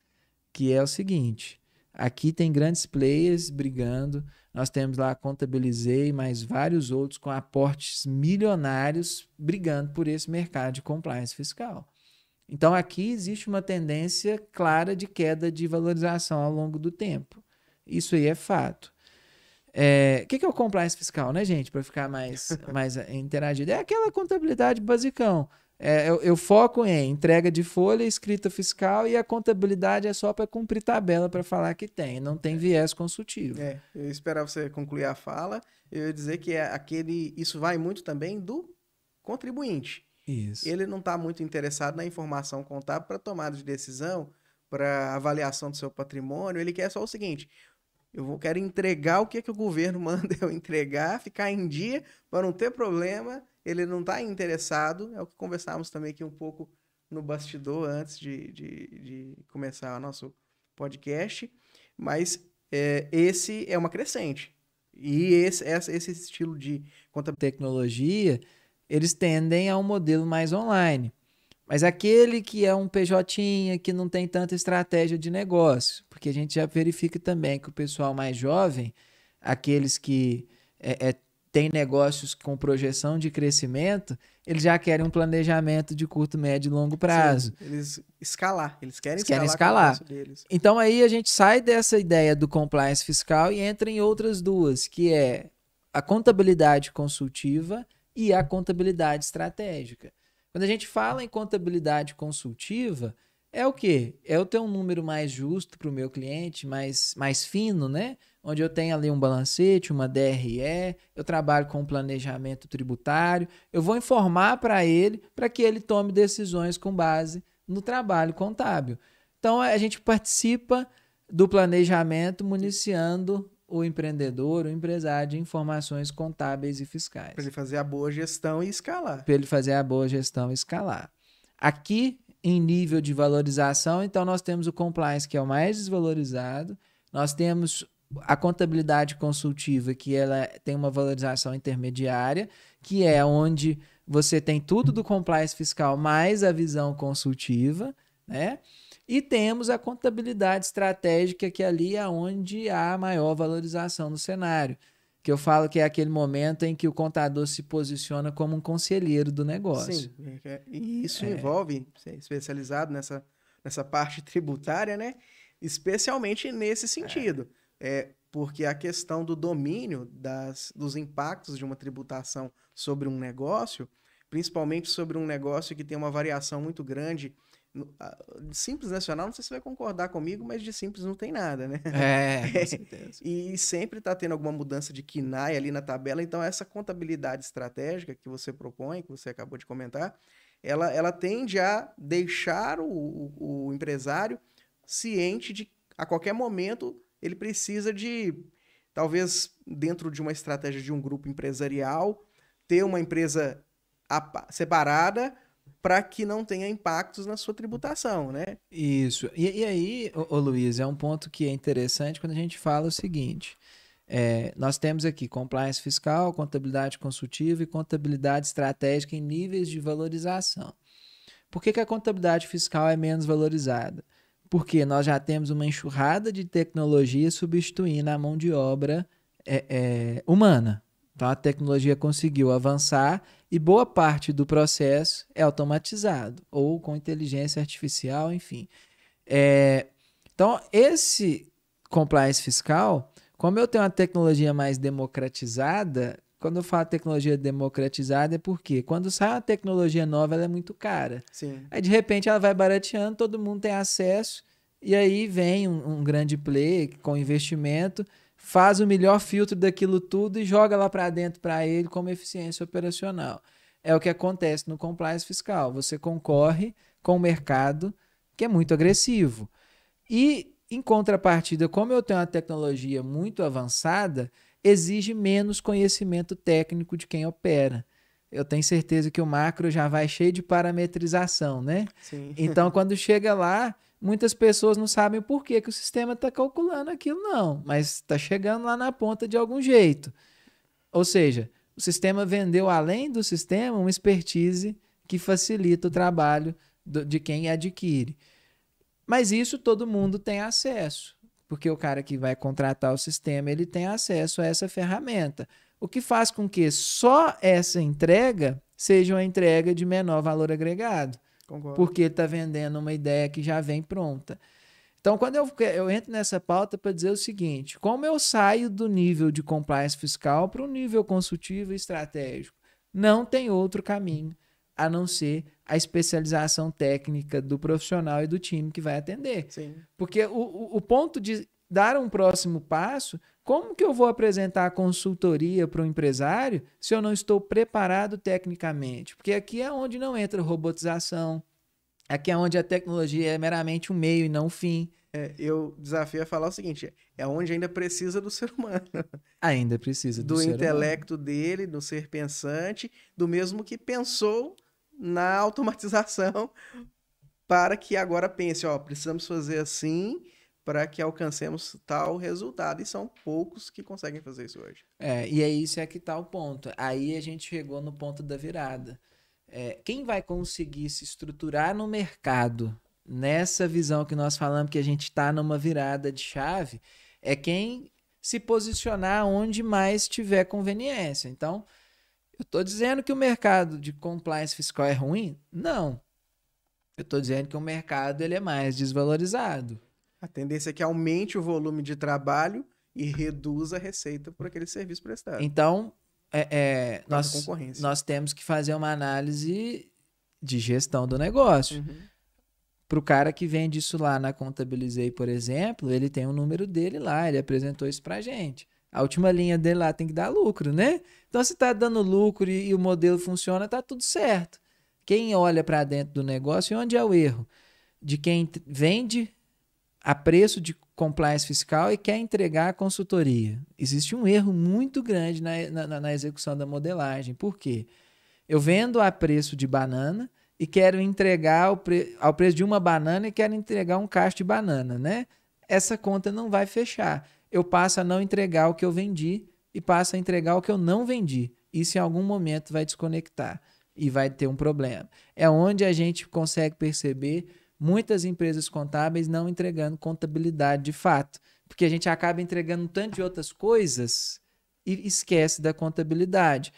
que é o seguinte, aqui tem grandes players brigando, nós temos lá a Contabilizei, mais vários outros com aportes milionários brigando por esse mercado de compliance fiscal. Então aqui existe uma tendência clara de queda de valorização ao longo do tempo. Isso aí é fato. O que é o compliance fiscal, né, gente? Para ficar mais interagido. É aquela contabilidade basicão. Eu foco em entrega de folha, escrita fiscal e a contabilidade é só para cumprir tabela, para falar que tem. Não tem viés consultivo. Eu esperava você concluir a fala. Eu ia dizer que isso vai muito também do contribuinte. Isso. Ele não está muito interessado na informação contábil para tomada de decisão, para avaliação do seu patrimônio. Ele quer só o seguinte... Eu quero entregar o que o governo manda eu entregar, ficar em dia para não ter problema, ele não está interessado, é o que conversávamos também aqui um pouco no bastidor antes de começar o nosso podcast, mas esse é uma crescente. E esse estilo de tecnologia, eles tendem a um modelo mais online. Mas aquele que é um PJ, que não tem tanta estratégia de negócio, porque a gente já verifica também que o pessoal mais jovem, aqueles que têm negócios com projeção de crescimento, eles já querem um planejamento de curto, médio e longo prazo. Sim, eles querem escalar. Com o negócio deles. Então aí a gente sai dessa ideia do compliance fiscal e entra em outras duas, que é a contabilidade consultiva e a contabilidade estratégica. Quando a gente fala em contabilidade consultiva, é o quê? É eu ter um número mais justo para o meu cliente, mais fino, né? Onde eu tenho ali um balancete, uma DRE, eu trabalho com um planejamento tributário, eu vou informar para ele, para que ele tome decisões com base no trabalho contábil. Então, a gente participa do planejamento municiando o empreendedor, o empresário de informações contábeis e fiscais. Para ele fazer a boa gestão e escalar. Para ele fazer a boa gestão e escalar. Aqui, em nível de valorização, então nós temos o compliance, que é o mais desvalorizado, nós temos a contabilidade consultiva, que ela tem uma valorização intermediária, que é onde você tem tudo do compliance fiscal mais a visão consultiva, né? E temos a contabilidade estratégica, que ali é onde há maior valorização no cenário, que eu falo que é aquele momento em que o contador se posiciona como um conselheiro do negócio. Sim, e isso envolve, especializado nessa parte tributária, né? Especialmente nesse sentido, porque a questão do domínio dos impactos de uma tributação sobre um negócio, principalmente sobre um negócio que tem uma variação muito grande. De simples nacional, não sei se você vai concordar comigo, mas de simples não tem nada, né? Com certeza. E sempre está tendo alguma mudança de CNAE ali na tabela, então essa contabilidade estratégica que você propõe, que você acabou de comentar, ela tende a deixar o empresário ciente de, a qualquer momento, ele precisa de, talvez dentro de uma estratégia de um grupo empresarial, ter uma empresa separada, para que não tenha impactos na sua tributação, né? Isso. E aí, ô Luiz, é um ponto que é interessante quando a gente fala o seguinte, nós temos aqui compliance fiscal, contabilidade consultiva e contabilidade estratégica em níveis de valorização. Por que a contabilidade fiscal é menos valorizada? Porque nós já temos uma enxurrada de tecnologia substituindo a mão de obra humana. Então, a tecnologia conseguiu avançar e boa parte do processo é automatizado ou com inteligência artificial, enfim. Então, esse compliance fiscal, como eu tenho uma tecnologia mais democratizada, quando eu falo tecnologia democratizada é porque quando sai uma tecnologia nova, ela é muito cara. Sim. Aí, de repente, ela vai barateando, todo mundo tem acesso e aí vem um grande player com investimento, faz o melhor filtro daquilo tudo e joga lá para dentro para ele como eficiência operacional. É o que acontece no compliance fiscal. Você concorre com o mercado que é muito agressivo. E, em contrapartida, como eu tenho uma tecnologia muito avançada, exige menos conhecimento técnico de quem opera. Eu tenho certeza que o macro já vai cheio de parametrização, né? Sim. Então, quando chega lá, muitas pessoas não sabem o porquê que o sistema está calculando aquilo, não. Mas está chegando lá na ponta de algum jeito. Ou seja, o sistema vendeu, além do sistema, uma expertise que facilita o trabalho de quem adquire. Mas isso todo mundo tem acesso. Porque o cara que vai contratar o sistema, ele tem acesso a essa ferramenta. O que faz com que só essa entrega seja uma entrega de menor valor agregado. Concordo. Porque ele está vendendo uma ideia que já vem pronta. Então, quando eu entro nessa pauta para dizer o seguinte, como eu saio do nível de compliance fiscal para o nível consultivo e estratégico? Não tem outro caminho, a não ser a especialização técnica do profissional e do time que vai atender. Sim. Porque o ponto de dar um próximo passo, como que eu vou apresentar a consultoria para o empresário se eu não estou preparado tecnicamente? Porque aqui é onde não entra robotização, aqui é onde a tecnologia é meramente um meio e não um fim. Eu desafio a falar o seguinte, é onde ainda precisa do ser humano. Ainda precisa do ser humano. Do intelecto dele, do ser pensante, do mesmo que pensou na automatização para que agora pense, ó, precisamos fazer assim para que alcancemos tal resultado. E são poucos que conseguem fazer isso hoje. E é isso que tá o ponto. Aí a gente chegou no ponto da virada. Quem vai conseguir se estruturar no mercado nessa visão que nós falamos que a gente está numa virada de chave é quem se posicionar onde mais tiver conveniência. Então, eu estou dizendo que o mercado de compliance fiscal é ruim? Não. Eu estou dizendo que o mercado ele é mais desvalorizado. A tendência é que aumente o volume de trabalho e reduza a receita por aquele serviço prestado. Então, nós temos que fazer uma análise de gestão do negócio. Uhum. Para o cara que vende isso lá na Contabilizei, por exemplo, ele tem o número dele lá, ele apresentou isso para a gente. A última linha dele lá tem que dar lucro, né? Então, se está dando lucro e o modelo funciona, está tudo certo. Quem olha para dentro do negócio, e onde é o erro? De quem vende a preço de compliance fiscal e quer entregar a consultoria. Existe um erro muito grande na execução da modelagem. Por quê? Eu vendo a preço de banana e quero entregar ao preço de uma banana e quero entregar um cacho de banana, né? Essa conta não vai fechar. Eu passo a não entregar o que eu vendi e passo a entregar o que eu não vendi. Isso em algum momento vai desconectar e vai ter um problema. É onde a gente consegue perceber muitas empresas contábeis não entregando contabilidade de fato, porque a gente acaba entregando um tanto de outras coisas e esquece da contabilidade.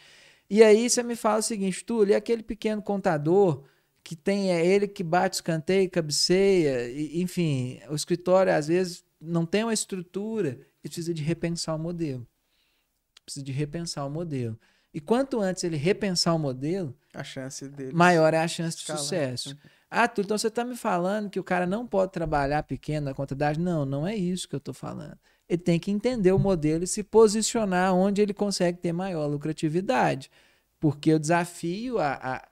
E aí você me fala o seguinte, Túlio, é aquele pequeno contador que tem, é ele que bate escanteio, cabeceia, e, enfim, o escritório às vezes não tem uma estrutura e precisa de repensar o modelo. Precisa de repensar o modelo. E quanto antes ele repensar o modelo, a chance dele maior é a chance de sucesso. Uhum. Ah, Túlio, então você está me falando que o cara não pode trabalhar pequeno na contabilidade? Não, não é isso que eu estou falando. Ele tem que entender o modelo e se posicionar onde ele consegue ter maior lucratividade. Porque eu desafio a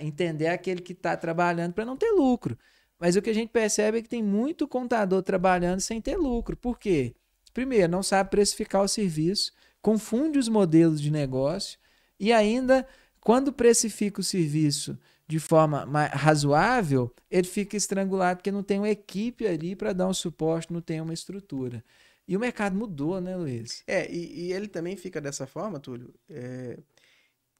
entender aquele que está trabalhando para não ter lucro. Mas o que a gente percebe é que tem muito contador trabalhando sem ter lucro. Por quê? Primeiro, não sabe precificar o serviço, confunde os modelos de negócio e ainda, quando precifica o serviço de forma razoável, ele fica estrangulado porque não tem uma equipe ali para dar um suporte, não tem uma estrutura. E o mercado mudou, né, Luiz? E ele também fica dessa forma, Túlio,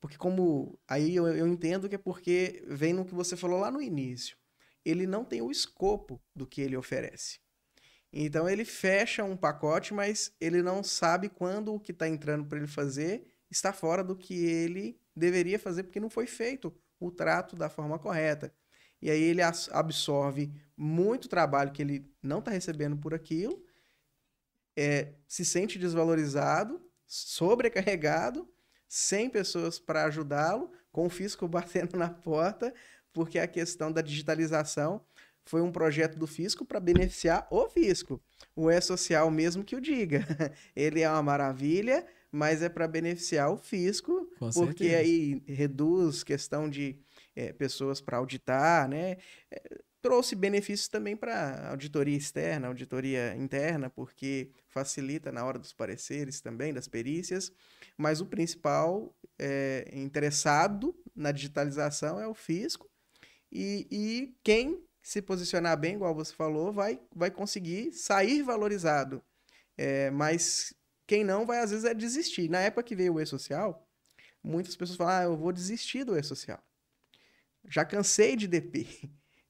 porque como... Aí eu entendo que é porque vem no que você falou lá no início. Ele não tem o escopo do que ele oferece. Então ele fecha um pacote, mas ele não sabe quando o que está entrando para ele fazer está fora do que ele deveria fazer, porque não foi feito o trato da forma correta. E aí ele absorve muito trabalho que ele não está recebendo por aquilo, se sente desvalorizado, sobrecarregado, sem pessoas para ajudá-lo, com o fisco batendo na porta, porque a questão da digitalização foi um projeto do fisco para beneficiar o fisco. O E-Social mesmo que o diga. Ele é uma maravilha, mas é para beneficiar o fisco, com porque certeza. Aí reduz questão de pessoas para auditar, né? Trouxe benefícios também para auditoria externa, auditoria interna, porque facilita na hora dos pareceres também, das perícias, mas o principal interessado na digitalização é o fisco e quem se posicionar bem, igual você falou, vai conseguir sair valorizado. Mas quem não vai, às vezes, desistir. Na época que veio o E-Social, muitas pessoas falam, eu vou desistir do E-Social. Já cansei de DP,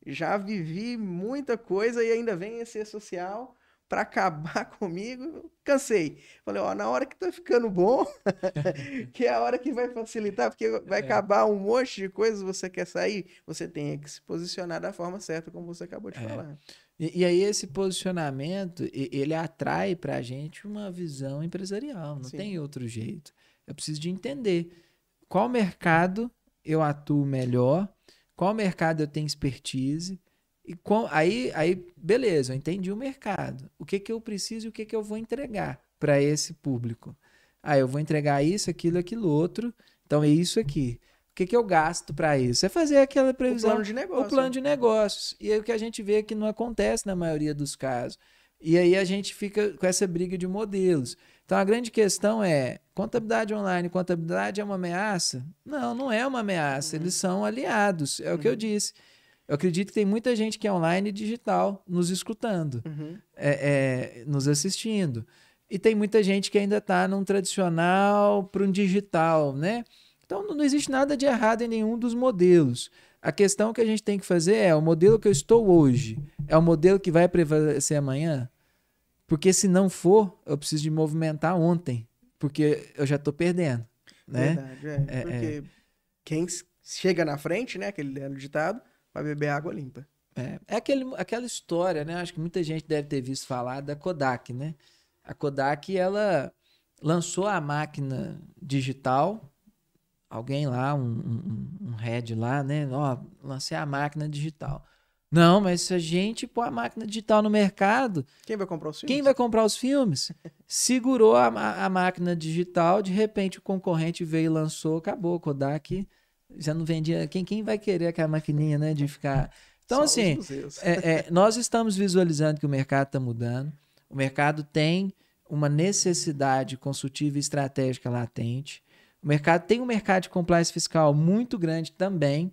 já vivi muita coisa e ainda vem esse E-Social para acabar comigo, cansei. Falei, na hora que tá ficando bom, que é a hora que vai facilitar, porque vai acabar um monte de coisas, você quer sair, você tem que se posicionar da forma certa, como você acabou de falar. E aí esse posicionamento, ele atrai para a gente uma visão empresarial, não Sim. tem outro jeito. Eu preciso de entender qual mercado eu atuo melhor, qual mercado eu tenho expertise, e aí, beleza, eu entendi o mercado. O que que eu preciso e o que que eu vou entregar para esse público? Eu vou entregar isso, aquilo, aquilo outro. Então, é isso aqui. O que que eu gasto para isso? É fazer aquela previsão. O plano de negócio. O plano de negócios. E aí, o que a gente vê é que não acontece na maioria dos casos. E aí, a gente fica com essa briga de modelos. Então, a grande questão é, contabilidade online, contabilidade é uma ameaça? Não, não é uma ameaça. Eles são aliados. É o que eu disse. Eu acredito que tem muita gente que é online e digital nos escutando, nos assistindo. E tem muita gente que ainda está num tradicional para um digital, né? Então, não existe nada de errado em nenhum dos modelos. A questão que a gente tem que fazer é, o modelo que eu estou hoje é o modelo que vai prevalecer amanhã? Porque se não for, eu preciso de movimentar ontem, porque eu já estou perdendo, né? Verdade, porque quem chega na frente, né, aquele ditado, vai beber água limpa. É aquela história, né? Acho que muita gente deve ter visto falar da Kodak, né? A Kodak, ela lançou a máquina digital. Alguém lá, um head lá, né? Lancei a máquina digital. Não, mas se a gente pôr a máquina digital no mercado... Quem vai comprar os filmes? Quem vai comprar os filmes? Segurou a máquina digital, de repente o concorrente veio e lançou, acabou, Kodak... Já não vendia... Quem vai querer aquela maquininha, né? De ficar... Então, só assim, nós estamos visualizando que o mercado está mudando. O mercado tem uma necessidade consultiva e estratégica latente. O mercado tem um mercado de compliance fiscal muito grande também.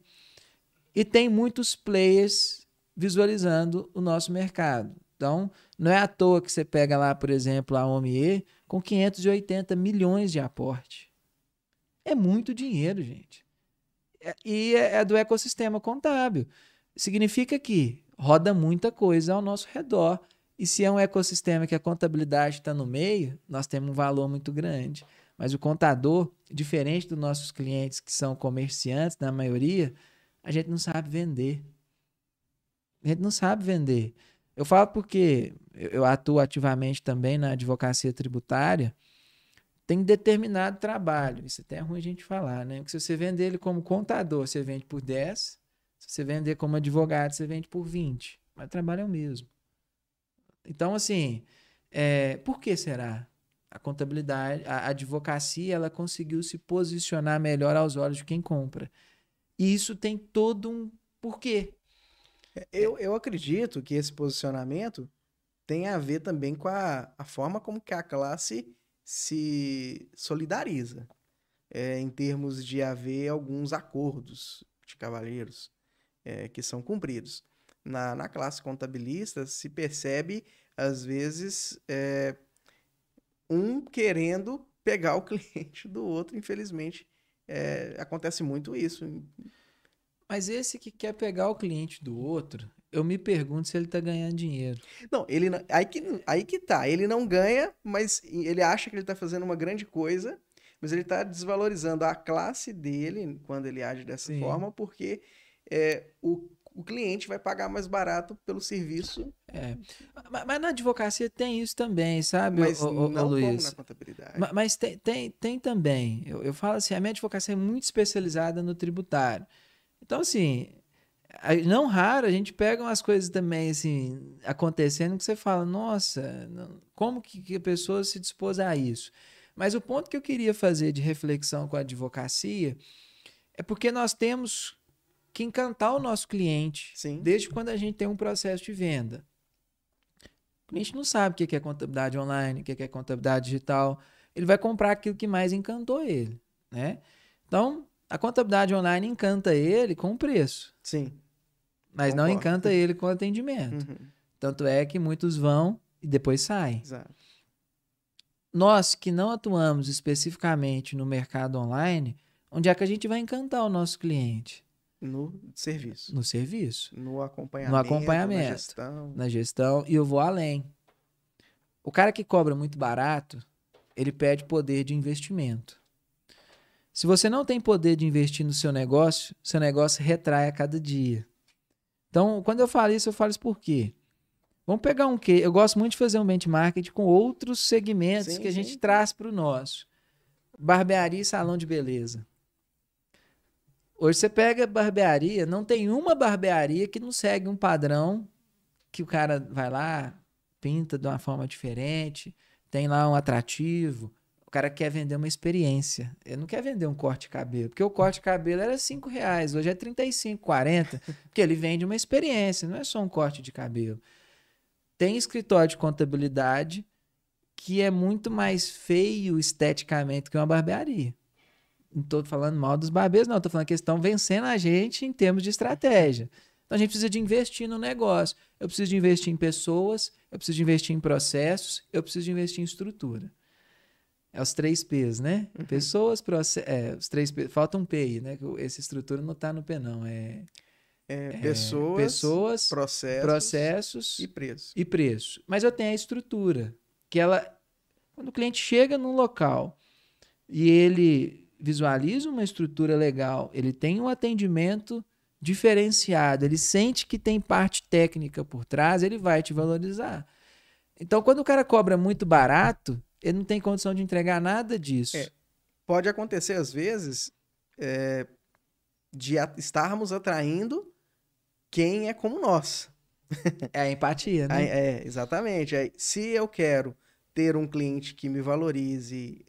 E tem muitos players visualizando o nosso mercado. Então, não é à toa que você pega lá, por exemplo, a OME com 580 milhões de aporte. É muito dinheiro, gente. E é do ecossistema contábil. Significa que roda muita coisa ao nosso redor. E se é um ecossistema que a contabilidade está no meio, nós temos um valor muito grande. Mas o contador, diferente dos nossos clientes que são comerciantes, na maioria, a gente não sabe vender. A gente não sabe vender. Eu falo porque eu atuo ativamente também na advocacia tributária. Tem determinado trabalho, isso até é ruim a gente falar, né? Porque se você vender ele como contador, você vende por 10, se você vender como advogado, você vende por 20, mas o trabalho é o mesmo. Então, assim, por que será? A contabilidade, a advocacia, ela conseguiu se posicionar melhor aos olhos de quem compra. E isso tem todo um porquê. Eu acredito que esse posicionamento tem a ver também com a forma como que a classe se solidariza em termos de haver alguns acordos de cavalheiros que são cumpridos. Na classe contabilista se percebe, às vezes, um querendo pegar o cliente do outro, infelizmente, acontece muito isso. Mas esse que quer pegar o cliente do outro, eu me pergunto se ele tá ganhando dinheiro. Não, ele não, aí que tá. Ele não ganha, mas ele acha que ele tá fazendo uma grande coisa, mas ele tá desvalorizando a classe dele quando ele age dessa Sim. forma, porque o cliente vai pagar mais barato pelo serviço. É. Mas na advocacia tem isso também, sabe, Luiz? Mas não como na contabilidade. Mas tem também. Eu falo assim, a minha advocacia é muito especializada no tributário. Então, assim... Não raro, a gente pega umas coisas também assim, acontecendo, que você fala, nossa, como que a pessoa se dispôs a isso? Mas o ponto que eu queria fazer de reflexão com a advocacia é porque nós temos que encantar o nosso cliente Sim. desde quando a gente tem um processo de venda. O cliente não sabe o que é contabilidade online, o que é contabilidade digital. Ele vai comprar aquilo que mais encantou ele, né? Então, a contabilidade online encanta ele com o preço. Sim. Mas Concordo. Não encanta ele com o atendimento. Uhum. Tanto é que muitos vão e depois saem. Exato. Nós que não atuamos especificamente no mercado online, onde é que a gente vai encantar o nosso cliente? No serviço. No serviço. No acompanhamento. No acompanhamento. Na gestão. Na gestão. E eu vou além. O cara que cobra muito barato, ele pede poder de investimento. Se você não tem poder de investir no seu negócio retrai a cada dia. Então, quando eu falo isso por quê? Vamos pegar um quê? Eu gosto muito de fazer um benchmarking com outros segmentos sim, que a gente traz para o nosso. Barbearia e salão de beleza. Hoje você pega barbearia, não tem uma barbearia que não segue um padrão que o cara vai lá, pinta de uma forma diferente, tem lá um atrativo... O cara quer vender uma experiência. Ele não quer vender um corte de cabelo. Porque o corte de cabelo era R$5, hoje é R$35, R$40. Porque ele vende uma experiência, não é só um corte de cabelo. Tem escritório de contabilidade que é muito mais feio esteticamente que uma barbearia. Não estou falando mal dos barbeiros, não. Estou falando que eles estão vencendo a gente em termos de estratégia. Então a gente precisa de investir no negócio. Eu preciso de investir em pessoas, eu preciso de investir em processos, eu preciso de investir em estrutura. É os 3 P's, né? Uhum. Pessoas, processos... os 3 P's... Falta um P aí, né? Essa estrutura não tá no P, não. Pessoas, processos e preço. Mas eu tenho a estrutura, que ela... Quando o cliente chega num local e ele visualiza uma estrutura legal, ele tem um atendimento diferenciado, ele sente que tem parte técnica por trás, ele vai te valorizar. Então, quando o cara cobra muito barato... Ele não tem condição de entregar nada disso. Pode acontecer, às vezes, de estarmos atraindo quem é como nós. É a empatia, né? Exatamente. Se eu quero ter um cliente que me valorize,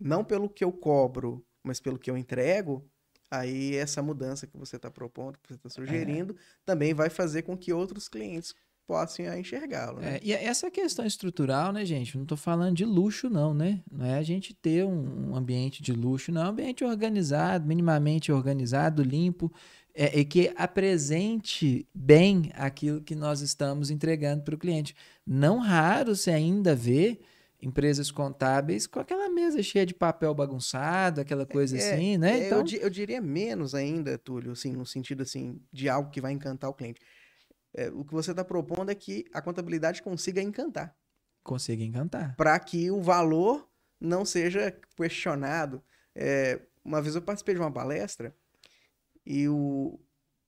não pelo que eu cobro, mas pelo que eu entrego, aí essa mudança que você está propondo, que você está sugerindo, também vai fazer com que outros clientes... possam enxergá-lo, né? E essa questão estrutural, né, gente? Não estou falando de luxo, não, né? Não é a gente ter um ambiente de luxo, não. É um ambiente organizado, minimamente organizado, limpo, que apresente bem aquilo que nós estamos entregando para o cliente. Não raro você ainda vê empresas contábeis com aquela mesa cheia de papel bagunçado, aquela coisa assim, né? Então... eu diria menos ainda, Túlio, assim, no sentido assim, de algo que vai encantar o cliente. O que você está propondo é que a contabilidade consiga encantar. Consiga encantar. Para que o valor não seja questionado. Uma vez eu participei de uma palestra e o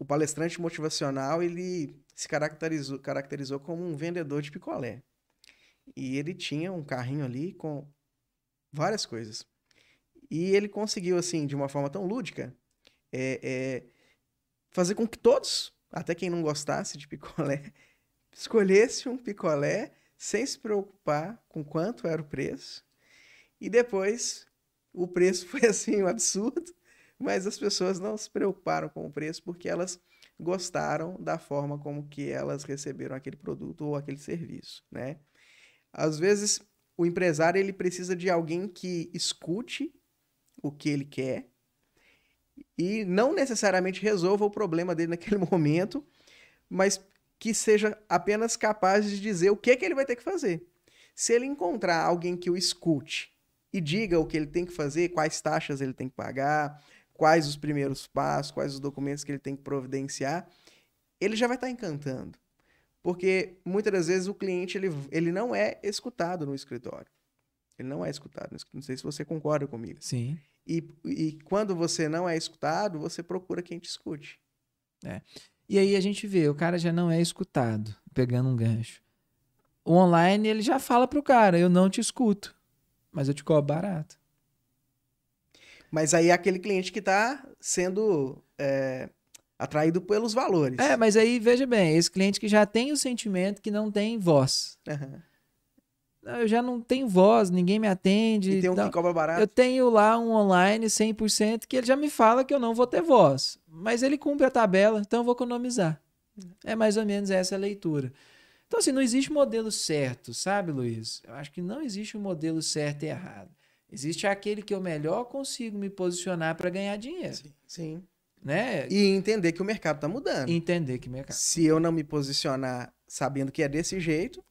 palestrante motivacional ele se caracterizou como um vendedor de picolé. E ele tinha um carrinho ali com várias coisas. E ele conseguiu, assim, de uma forma tão lúdica, fazer com que todos... Até quem não gostasse de picolé, escolhesse um picolé sem se preocupar com quanto era o preço. E depois, o preço foi assim, um absurdo, mas as pessoas não se preocuparam com o preço porque elas gostaram da forma como que elas receberam aquele produto ou aquele serviço, né? Às vezes, o empresário ele precisa de alguém que escute o que ele quer, e não necessariamente resolva o problema dele naquele momento, mas que seja apenas capaz de dizer o que ele vai ter que fazer. Se ele encontrar alguém que o escute e diga o que ele tem que fazer, quais taxas ele tem que pagar, quais os primeiros passos, quais os documentos que ele tem que providenciar, ele já vai estar encantando. Porque muitas das vezes o cliente ele não é escutado no escritório. Ele não é escutado no escritório. Não sei se você concorda comigo. Sim. E quando você não é escutado, você procura quem te escute. É. E aí a gente vê, o cara já não é escutado, pegando um gancho. O online, ele já fala pro cara, eu não te escuto, mas eu te cobro barato. Mas aí é aquele cliente que tá sendo atraído pelos valores. É, mas aí, veja bem, esse cliente que já tem o sentimento que não tem voz. Uhum. Eu já não tenho voz, ninguém me atende. E tem um que cobra barato. Eu tenho lá um online 100% que ele já me fala que eu não vou ter voz. Mas ele cumpre a tabela, então eu vou economizar. É mais ou menos essa a leitura. Então, assim, não existe modelo certo, sabe, Luiz? Eu acho que não existe um modelo certo e errado. Existe aquele que eu melhor consigo me posicionar para ganhar dinheiro. Sim. Sim. Né? E entender que o mercado está mudando. Entender que o mercado. Se eu não me posicionar sabendo que é desse jeito...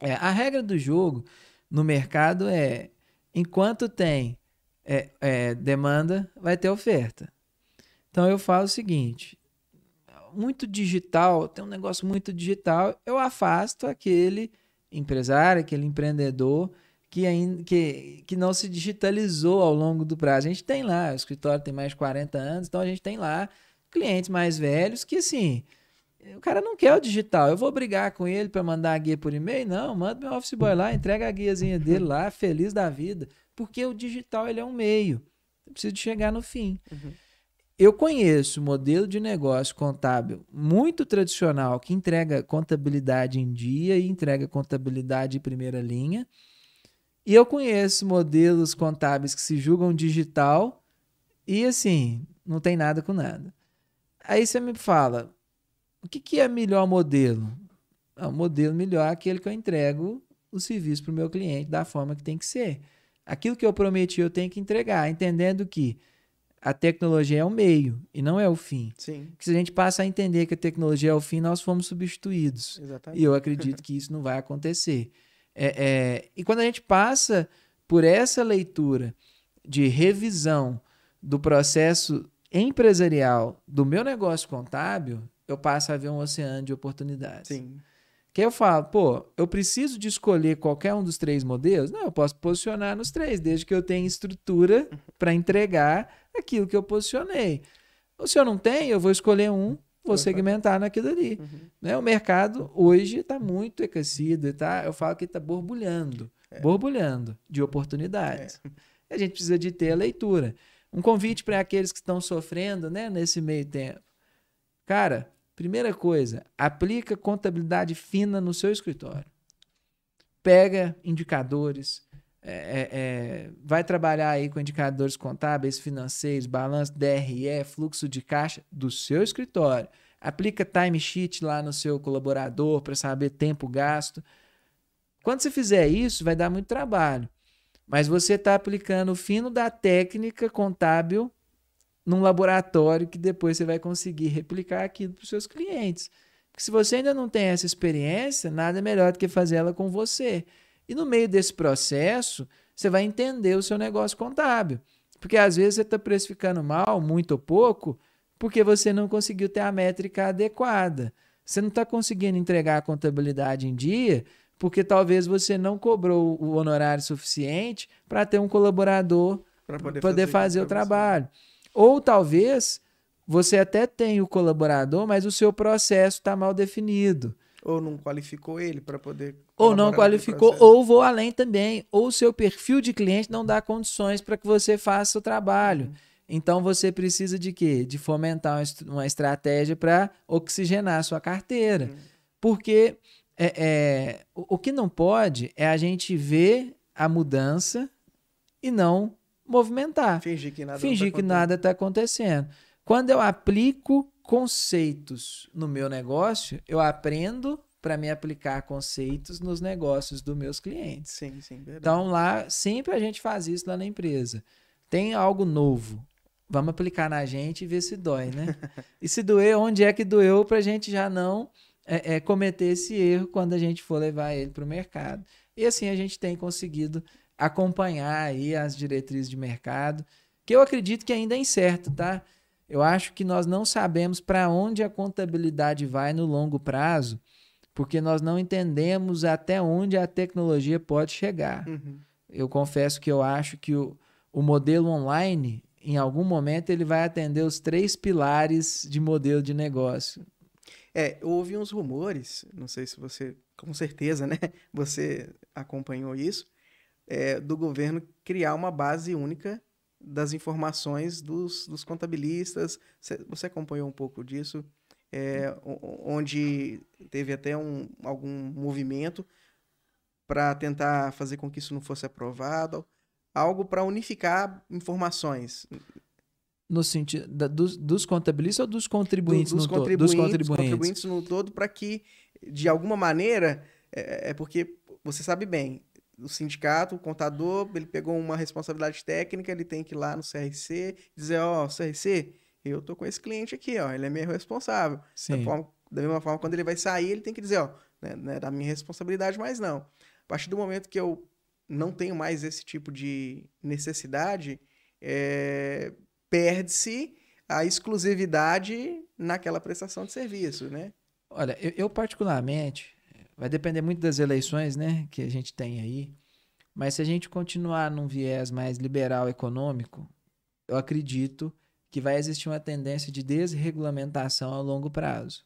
É, a regra do jogo no mercado é enquanto tem demanda, vai ter oferta. Então eu falo o seguinte, muito digital, tem um negócio muito digital, eu afasto aquele empresário, aquele empreendedor que não se digitalizou ao longo do prazo. A gente tem lá, o escritório tem mais de 40 anos, então a gente tem lá clientes mais velhos que assim... O cara não quer o digital. Eu vou brigar com ele para mandar a guia por e-mail? Não, manda meu office boy lá, entrega a guiazinha dele lá, feliz da vida. Porque o digital ele é um meio. Eu preciso chegar no fim. Uhum. Eu conheço modelo de negócio contábil muito tradicional que entrega contabilidade em dia e entrega contabilidade em primeira linha. E eu conheço modelos contábeis que se julgam digital e, assim, não tem nada com nada. Aí você me fala... O que é melhor modelo? O modelo melhor é aquele que eu entrego o serviço para o meu cliente da forma que tem que ser. Aquilo que eu prometi eu tenho que entregar, entendendo que a tecnologia é o meio e não é o fim. Sim. Porque se a gente passa a entender que a tecnologia é o fim, nós fomos substituídos. Exatamente. E eu acredito que isso não vai acontecer. E quando a gente passa por essa leitura de revisão do processo empresarial do meu negócio contábil... eu passo a ver um oceano de oportunidades. Sim. Que eu falo, pô, eu preciso de escolher qualquer um dos três modelos? Não, eu posso posicionar nos três, desde que eu tenha estrutura para entregar aquilo que eu posicionei. Ou se eu não tenho, eu vou escolher um, vou segmentar naquilo ali. Uhum. Né? O mercado hoje está muito aquecido, tá? Eu falo que está borbulhando, borbulhando de oportunidades. É. A gente precisa de ter a leitura. Um convite para aqueles que estão sofrendo, né, nesse meio tempo. Cara, primeira coisa, aplica contabilidade fina no seu escritório. Pega indicadores, vai trabalhar aí com indicadores contábeis, financeiros, balanço, DRE, fluxo de caixa do seu escritório. Aplica timesheet lá no seu colaborador para saber tempo gasto. Quando você fizer isso, vai dar muito trabalho. Mas você está aplicando o fino da técnica contábil num laboratório que depois você vai conseguir replicar aquilo para os seus clientes. Porque se você ainda não tem essa experiência, nada melhor do que fazer ela com você. E no meio desse processo, você vai entender o seu negócio contábil. Porque às vezes você está precificando mal, muito ou pouco, porque você não conseguiu ter a métrica adequada. Você não está conseguindo entregar a contabilidade em dia, porque talvez você não cobrou o honorário suficiente para ter um colaborador para poder fazer o trabalho. Ou talvez você até tenha o colaborador, mas o seu processo está mal definido. Ou não qualificou ele para poder... Ou não qualificou, ou vou além também. Ou o seu perfil de cliente não dá condições para que você faça o trabalho. Então você precisa de quê? De fomentar uma estratégia para oxigenar a sua carteira. Porque o que não pode é a gente ver a mudança e não... movimentar. Fingir que nada está acontecendo. Quando eu aplico conceitos no meu negócio, eu aprendo para me aplicar conceitos nos negócios dos meus clientes. Sim, sim, verdade. Então, lá, sempre a gente faz isso lá na empresa. Tem algo novo. Vamos aplicar na gente e ver se dói, né? E se doer, onde é que doeu para a gente já não cometer esse erro quando a gente for levar ele para o mercado. E assim a gente tem conseguido... acompanhar aí as diretrizes de mercado, que eu acredito que ainda é incerto, tá? Eu acho que nós não sabemos para onde a contabilidade vai no longo prazo, porque nós não entendemos até onde a tecnologia pode chegar. Uhum. Eu confesso que eu acho que o modelo online, em algum momento, ele vai atender os 3 pilares de modelo de negócio. É, eu ouvi uns rumores, não sei se você, com certeza, né? Você acompanhou isso, do governo criar uma base única das informações dos contabilistas. Você acompanhou um pouco disso? Onde teve até algum movimento para tentar fazer com que isso não fosse aprovado, algo para unificar informações. No sentido dos contabilistas ou dos contribuintes no todo? Dos contribuintes no todo, para que, de alguma maneira, porque você sabe bem, o sindicato, o contador, ele pegou uma responsabilidade técnica, ele tem que ir lá no CRC dizer, CRC, eu tô com esse cliente aqui, ele é meu responsável. Da mesma forma, quando ele vai sair, ele tem que dizer, não é da minha responsabilidade, mas não. A partir do momento que eu não tenho mais esse tipo de necessidade, perde-se a exclusividade naquela prestação de serviço, né? Olha, eu particularmente, vai depender muito das eleições, né, que a gente tem aí, mas se a gente continuar num viés mais liberal econômico, eu acredito que vai existir uma tendência de desregulamentação a longo prazo.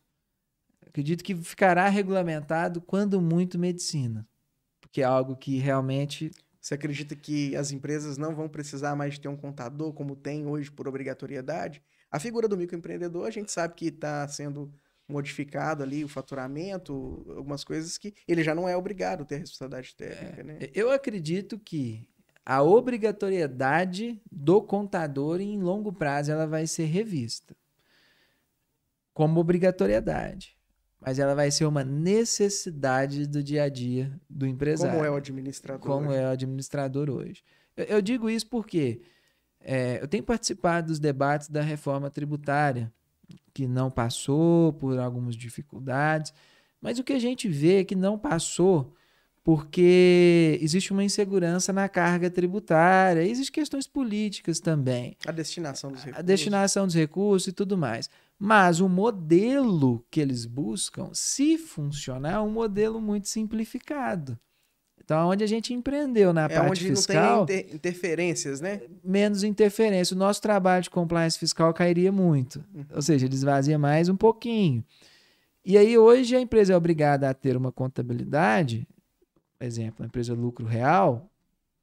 Acredito que ficará regulamentado, quando muito, medicina, porque é algo que realmente... Você acredita que as empresas não vão precisar mais ter um contador, como tem hoje, por obrigatoriedade? A figura do microempreendedor, a gente sabe que está sendo modificado ali, o faturamento, algumas coisas que ele já não é obrigado a ter a responsabilidade técnica, né? Eu acredito que a obrigatoriedade do contador, em longo prazo, ela vai ser revista como obrigatoriedade. Mas ela vai ser uma necessidade do dia a dia do empresário. Como é o administrador. Como é o administrador hoje. Eu digo isso porque eu tenho participado dos debates da reforma tributária, que não passou por algumas dificuldades, mas o que a gente vê é que não passou porque existe uma insegurança na carga tributária, existem questões políticas também. A destinação dos recursos. A destinação dos recursos e tudo mais. Mas o modelo que eles buscam, se funcionar, é um modelo muito simplificado. Então, onde a gente empreendeu na parte fiscal... onde não tem interferências, né? Menos interferência. O nosso trabalho de compliance fiscal cairia muito. Ou seja, desvazia mais um pouquinho. E aí, hoje, a empresa é obrigada a ter uma contabilidade, por exemplo, a empresa lucro real,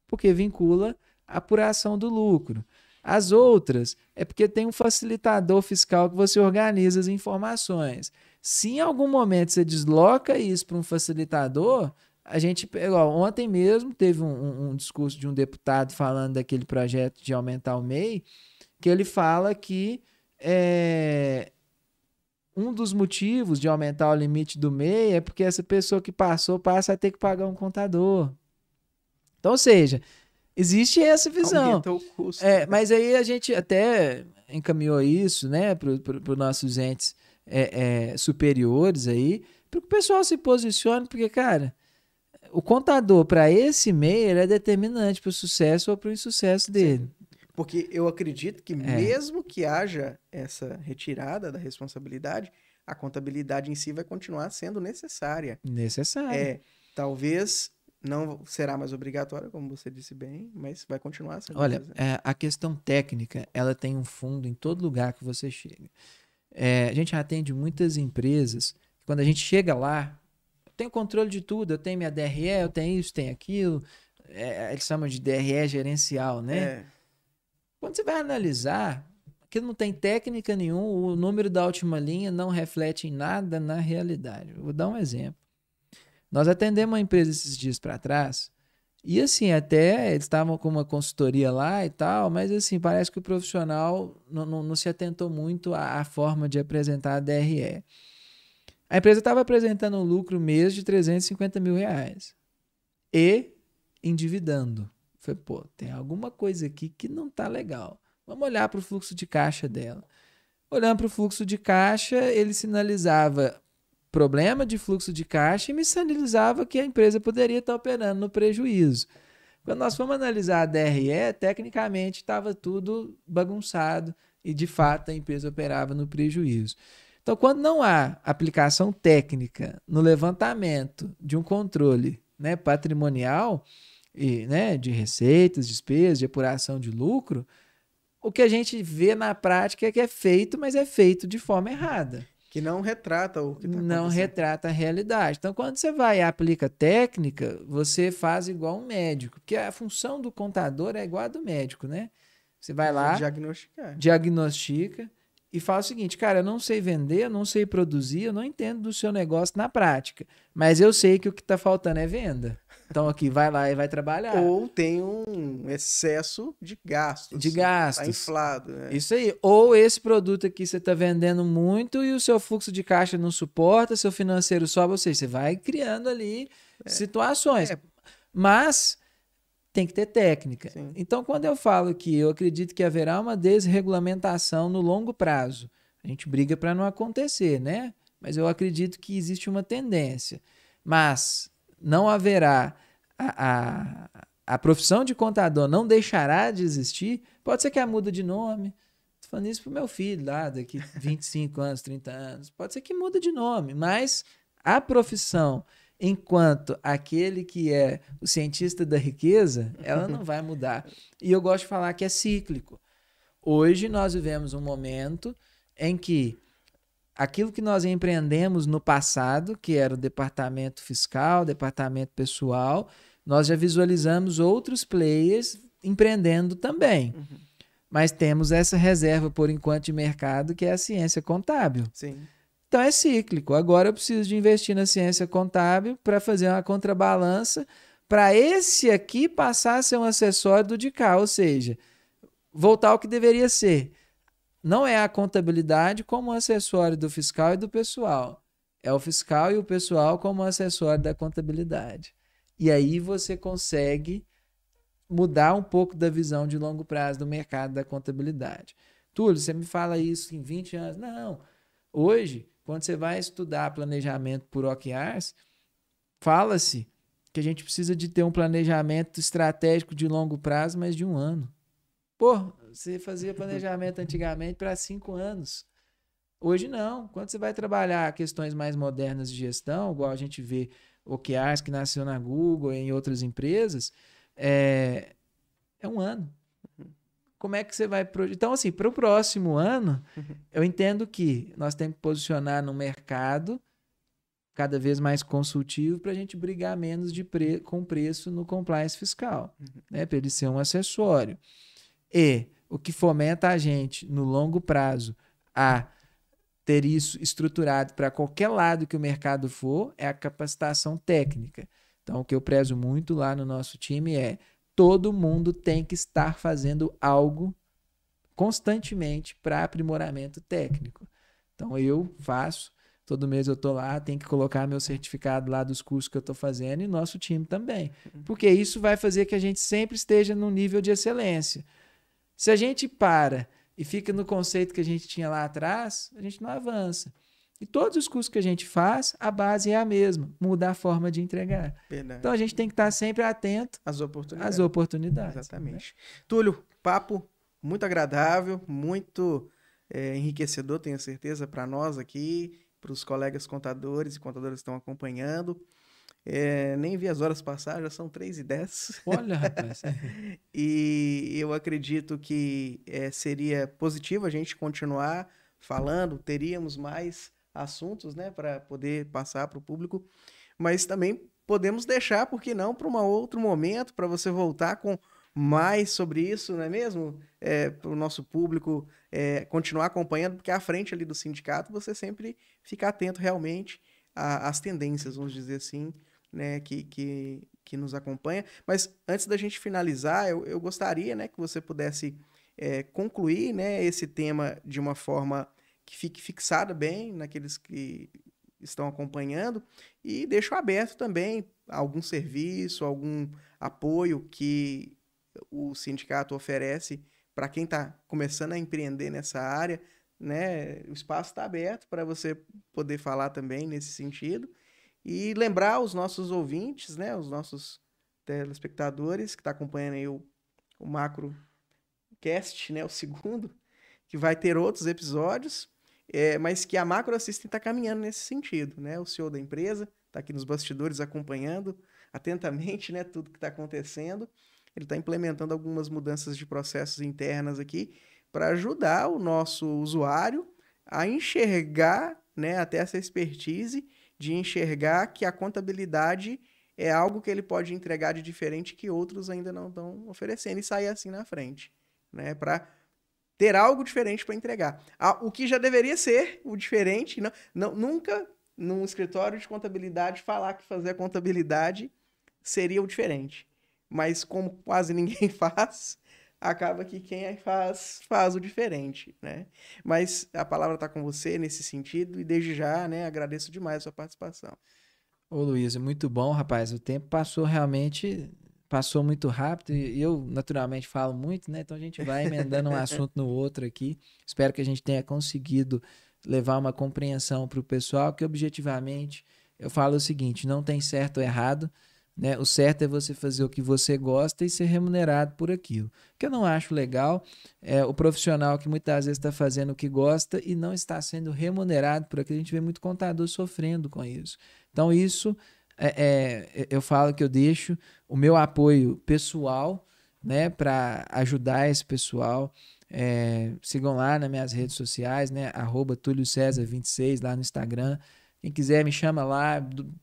porque vincula a apuração do lucro. As outras é porque tem um facilitador fiscal que você organiza as informações. Se em algum momento você desloca isso para um facilitador, a gente... Ontem mesmo teve um discurso de um deputado falando daquele projeto de aumentar o MEI, que ele fala que um dos motivos de aumentar o limite do MEI é porque essa pessoa que passa a ter que pagar um contador. Então, ou seja... Existe essa visão. Aumenta o custo. Mas aí a gente até encaminhou isso, né, para os nossos entes superiores aí, para que o pessoal se posicione, porque, cara, o contador para esse MEI é determinante para o sucesso ou para o insucesso dele. Sim. Porque eu acredito que mesmo que haja essa retirada da responsabilidade, a contabilidade em si vai continuar sendo necessária. Talvez... Não será mais obrigatório, como você disse bem, mas vai continuar sendo. Olha, a questão técnica, ela tem um fundo em todo lugar que você chega. A gente atende muitas empresas, quando a gente chega lá, eu tenho controle de tudo, eu tenho minha DRE, eu tenho isso, tenho aquilo, eles chamam de DRE gerencial, né? Quando você vai analisar, aquilo não tem técnica nenhuma, o número da última linha não reflete em nada na realidade. Eu vou dar um exemplo. Nós atendemos uma empresa esses dias para trás e, assim, até eles estavam com uma consultoria lá e tal, mas, assim, parece que o profissional não se atentou muito à forma de apresentar a DRE. A empresa estava apresentando um lucro mês de R$350 mil e endividando. Falei, pô, tem alguma coisa aqui que não tá legal. Vamos olhar para o fluxo de caixa dela. Olhando para o fluxo de caixa, ele sinalizava... problema de fluxo de caixa e me sinalizava que a empresa poderia estar operando no prejuízo. Quando nós fomos analisar a DRE, tecnicamente estava tudo bagunçado, e, de fato, a empresa operava no prejuízo. Então, quando não há aplicação técnica no levantamento de um controle, né, patrimonial, e, né, de receitas, despesas, de apuração de lucro, o que a gente vê na prática é que é feito, mas é feito de forma errada. Que não retrata o que tá acontecendo. Não retrata a realidade. Então, quando você vai e aplica técnica, você faz igual um médico, porque a função do contador é igual a do médico, né? Você vai lá, diagnostica e fala o seguinte, cara, eu não sei vender, eu não sei produzir, eu não entendo do seu negócio na prática, mas eu sei que o que está faltando é venda. Então aqui, vai lá e vai trabalhar. Ou tem um excesso de gastos. De gastos. Está inflado. Né? Isso aí. Ou esse produto aqui você está vendendo muito e o seu fluxo de caixa não suporta, seu financeiro sobe, ou seja, você vai criando ali situações. Mas tem que ter técnica. Sim. Então, quando eu falo que eu acredito que haverá uma desregulamentação no longo prazo, a gente briga para não acontecer, né? Mas eu acredito que existe uma tendência. Mas não haverá, a profissão de contador não deixará de existir, pode ser que a muda de nome. Estou falando isso para o meu filho lá daqui 25 anos, 30 anos, pode ser que muda de nome, mas a profissão enquanto aquele que é o cientista da riqueza, ela não vai mudar. E eu gosto de falar que é cíclico. Hoje nós vivemos um momento em que aquilo que nós empreendemos no passado, que era o departamento fiscal, departamento pessoal, nós já visualizamos outros players empreendendo também. Uhum. Mas temos essa reserva, por enquanto, de mercado, que é a ciência contábil. Sim. Então é cíclico. Agora eu preciso de investir na ciência contábil para fazer uma contrabalança para esse aqui passar a ser um acessório do de cá, ou seja, voltar ao que deveria ser. Não é a contabilidade como acessório do fiscal e do pessoal. É o fiscal e o pessoal como acessório da contabilidade. E aí você consegue mudar um pouco da visão de longo prazo do mercado da contabilidade. Túlio, você me fala isso em 20 anos? Não. Hoje, quando você vai estudar planejamento por OKRs, fala-se que a gente precisa de ter um planejamento estratégico de longo prazo, mas de um ano. Pô, você fazia planejamento antigamente para 5 anos. Hoje não. Quando você vai trabalhar questões mais modernas de gestão, igual a gente vê OKRs que nasceu na Google e em outras empresas, é um ano. Como é que você vai... Então, assim, para o próximo ano, eu entendo que nós temos que posicionar no mercado cada vez mais consultivo para a gente brigar menos de com preço no compliance fiscal, né? Para ele ser um acessório. E o que fomenta a gente, no longo prazo, a ter isso estruturado para qualquer lado que o mercado for, é a capacitação técnica. Então, o que eu prezo muito lá no nosso time é todo mundo tem que estar fazendo algo constantemente para aprimoramento técnico. Então, eu faço, todo mês eu estou lá, tenho que colocar meu certificado lá dos cursos que eu estou fazendo e nosso time também. Porque isso vai fazer que a gente sempre esteja num nível de excelência. Se a gente para e fica no conceito que a gente tinha lá atrás, a gente não avança. E todos os cursos que a gente faz, a base é a mesma, muda a forma de entregar. Verdade. Então a gente tem que estar sempre atento às oportunidades. Exatamente. Né? Túlio, papo muito agradável, muito enriquecedor, tenho certeza, para nós aqui, para os colegas contadores e contadoras que estão acompanhando. Nem vi as horas passar, já são 3:10. Olha, rapaz. E eu acredito que seria positivo a gente continuar falando, teríamos mais assuntos, né, para poder passar para o público, mas também podemos deixar, por que não, para um outro momento, para você voltar com mais sobre isso, não é mesmo? Para o nosso público continuar acompanhando, porque à frente ali do sindicato você sempre fica atento realmente às tendências, vamos dizer assim, né, que nos acompanha. Mas antes da gente finalizar, eu gostaria, né, que você pudesse concluir, né, esse tema de uma forma que fique fixada bem naqueles que estão acompanhando e deixo aberto também algum serviço, algum apoio que o sindicato oferece para quem está começando a empreender nessa área, né? O espaço está aberto para você poder falar também nesse sentido. E lembrar os nossos ouvintes, né, os nossos telespectadores que estão acompanhando aí o Macrocast, né, o segundo, que vai ter outros episódios, mas que a MacroSystem está caminhando nesse sentido, né? O CEO da empresa está aqui nos bastidores acompanhando atentamente, né, tudo que está acontecendo. Ele está implementando algumas mudanças de processos internas aqui para ajudar o nosso usuário a enxergar, né, até essa expertise de enxergar que a contabilidade é algo que ele pode entregar de diferente que outros ainda não estão oferecendo e sair assim na frente, né, para ter algo diferente para entregar. O que já deveria ser o diferente, nunca num escritório de contabilidade falar que fazer a contabilidade seria o diferente. Mas como quase ninguém faz, acaba que quem faz o diferente, né? Mas a palavra está com você nesse sentido e desde já, né, agradeço demais a sua participação. Ô Luiz, muito bom, rapaz. O tempo passou realmente, passou muito rápido e eu naturalmente falo muito, né? Então a gente vai emendando um assunto no outro aqui. Espero que a gente tenha conseguido levar uma compreensão para o pessoal que objetivamente eu falo o seguinte, não tem certo ou errado, né? O certo é você fazer o que você gosta e ser remunerado por aquilo. O que eu não acho legal é o profissional que muitas vezes está fazendo o que gosta e não está sendo remunerado por aquilo. A gente vê muito contador sofrendo com isso. Então isso, eu falo que eu deixo o meu apoio pessoal, né, para ajudar esse pessoal. Sigam lá nas minhas redes sociais, né, @tuliocesar26 lá no Instagram. Quem quiser me chama lá,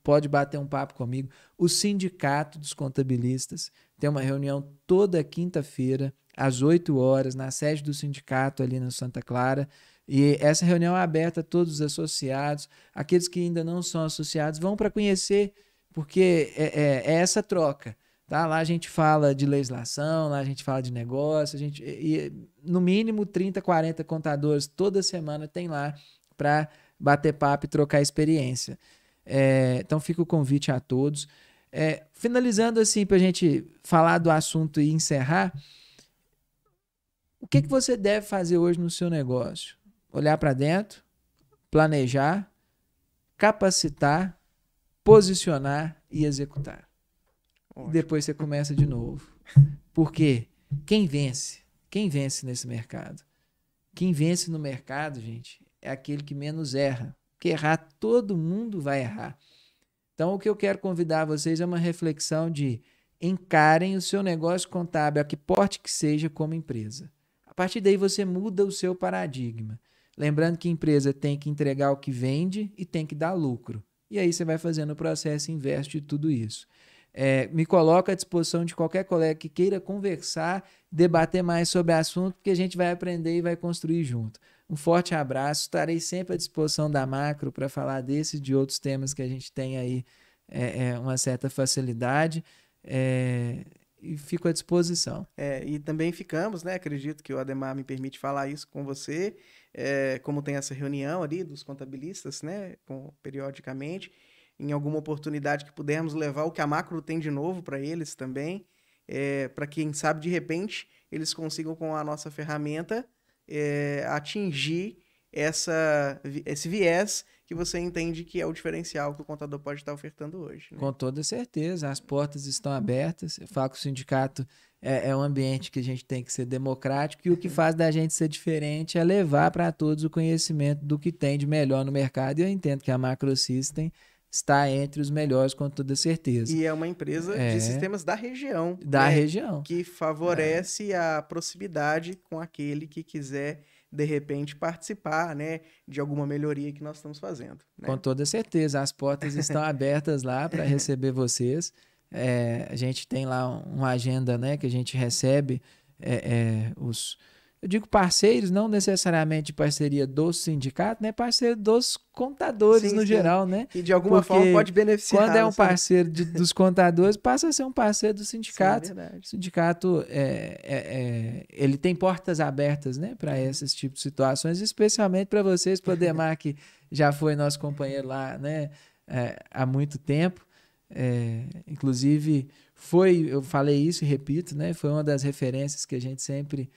pode bater um papo comigo. O Sindicato dos Contabilistas tem uma reunião toda quinta-feira, às 8 horas, na sede do sindicato ali no Santa Clara. E essa reunião é aberta a todos os associados. Aqueles que ainda não são associados vão para conhecer, porque é essa troca. Tá? Lá a gente fala de legislação, lá a gente fala de negócio. No mínimo 30, 40 contadores toda semana tem lá para bater papo e trocar experiência. Então fica o convite a todos. Finalizando assim, para a gente falar do assunto e encerrar, o que você deve fazer hoje no seu negócio? Olhar para dentro, planejar, capacitar, posicionar e executar. Ótimo. E depois você começa de novo. Porque quem vence nesse mercado? Quem vence no mercado, gente, é aquele que menos erra. Porque errar, todo mundo vai errar. Então, o que eu quero convidar vocês é uma reflexão de encarem o seu negócio contábil, a que porte que seja, como empresa. A partir daí, você muda o seu paradigma. Lembrando que a empresa tem que entregar o que vende e tem que dar lucro. E aí, você vai fazendo o processo inverso de tudo isso. Me coloco à disposição de qualquer colega que queira conversar, debater mais sobre o assunto, porque a gente vai aprender e vai construir junto. Um forte abraço, estarei sempre à disposição da Macro para falar desse e de outros temas que a gente tem aí uma certa facilidade e fico à disposição. E também ficamos, né? Acredito que o Ademar me permite falar isso com você, como tem essa reunião ali dos contabilistas, né? Periodicamente, em alguma oportunidade que pudermos levar o que a Macro tem de novo para eles também, para quem sabe de repente eles consigam com a nossa ferramenta atingir esse viés que você entende que é o diferencial que o contador pode estar ofertando hoje, né? Com toda certeza, as portas estão abertas. Eu falo que o sindicato é um ambiente que a gente tem que ser democrático e o que faz da gente ser diferente é levar para todos o conhecimento do que tem de melhor no mercado e eu entendo que a MacroSystem está entre os melhores, com toda certeza. E é uma empresa de sistemas da região. Da região. Que favorece a proximidade com aquele que quiser, de repente, participar, né, de alguma melhoria que nós estamos fazendo, né? Com toda certeza. As portas estão abertas lá para receber vocês. A gente tem lá uma agenda, né, que a gente recebe os... Eu digo parceiros, não necessariamente parceria do sindicato, né? Parceiro dos contadores geral, né? E de alguma forma pode beneficiar. Quando é um parceiro dos contadores, passa a ser um parceiro do sindicato. Sim, é verdade. O sindicato, ele tem portas abertas, né? Para esses tipos de situações, especialmente para vocês, para o Ademar, que já foi nosso companheiro lá, né? Há muito tempo. Inclusive, eu falei isso e repito, né? Foi uma das referências que a gente sempre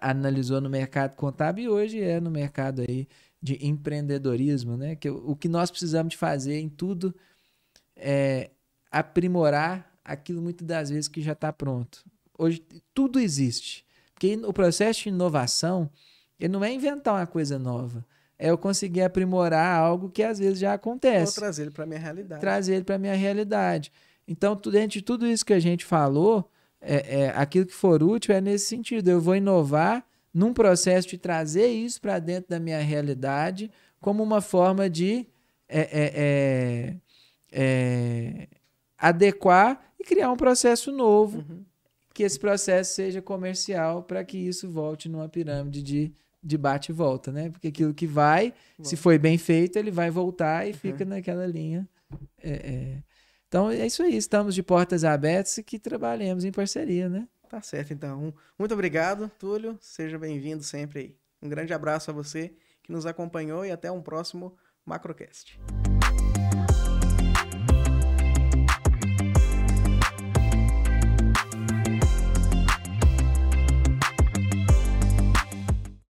analisou no mercado contábil e hoje é no mercado aí de empreendedorismo, né? Que o que nós precisamos de fazer em tudo é aprimorar aquilo muitas das vezes que já está pronto. Hoje tudo existe. Porque o processo de inovação Ele não é inventar uma coisa nova. É eu conseguir aprimorar algo que às vezes já acontece. Vou trazer ele para a minha realidade. Trazer ele para a minha realidade. Então, dentro de tudo isso que a gente falou, aquilo que for útil é nesse sentido. Eu vou inovar num processo de trazer isso para dentro da minha realidade como uma forma de adequar e criar um processo novo, uhum, que esse processo seja comercial para que isso volte numa pirâmide de bate e volta, né? Porque aquilo que vai, se foi bem feito, ele vai voltar e fica naquela linha. Então, é isso aí. Estamos de portas abertas e que trabalhamos em parceria, né? Tá certo, então. Muito obrigado, Túlio. Seja bem-vindo sempre aí. Um grande abraço a você que nos acompanhou e até um próximo Macrocast.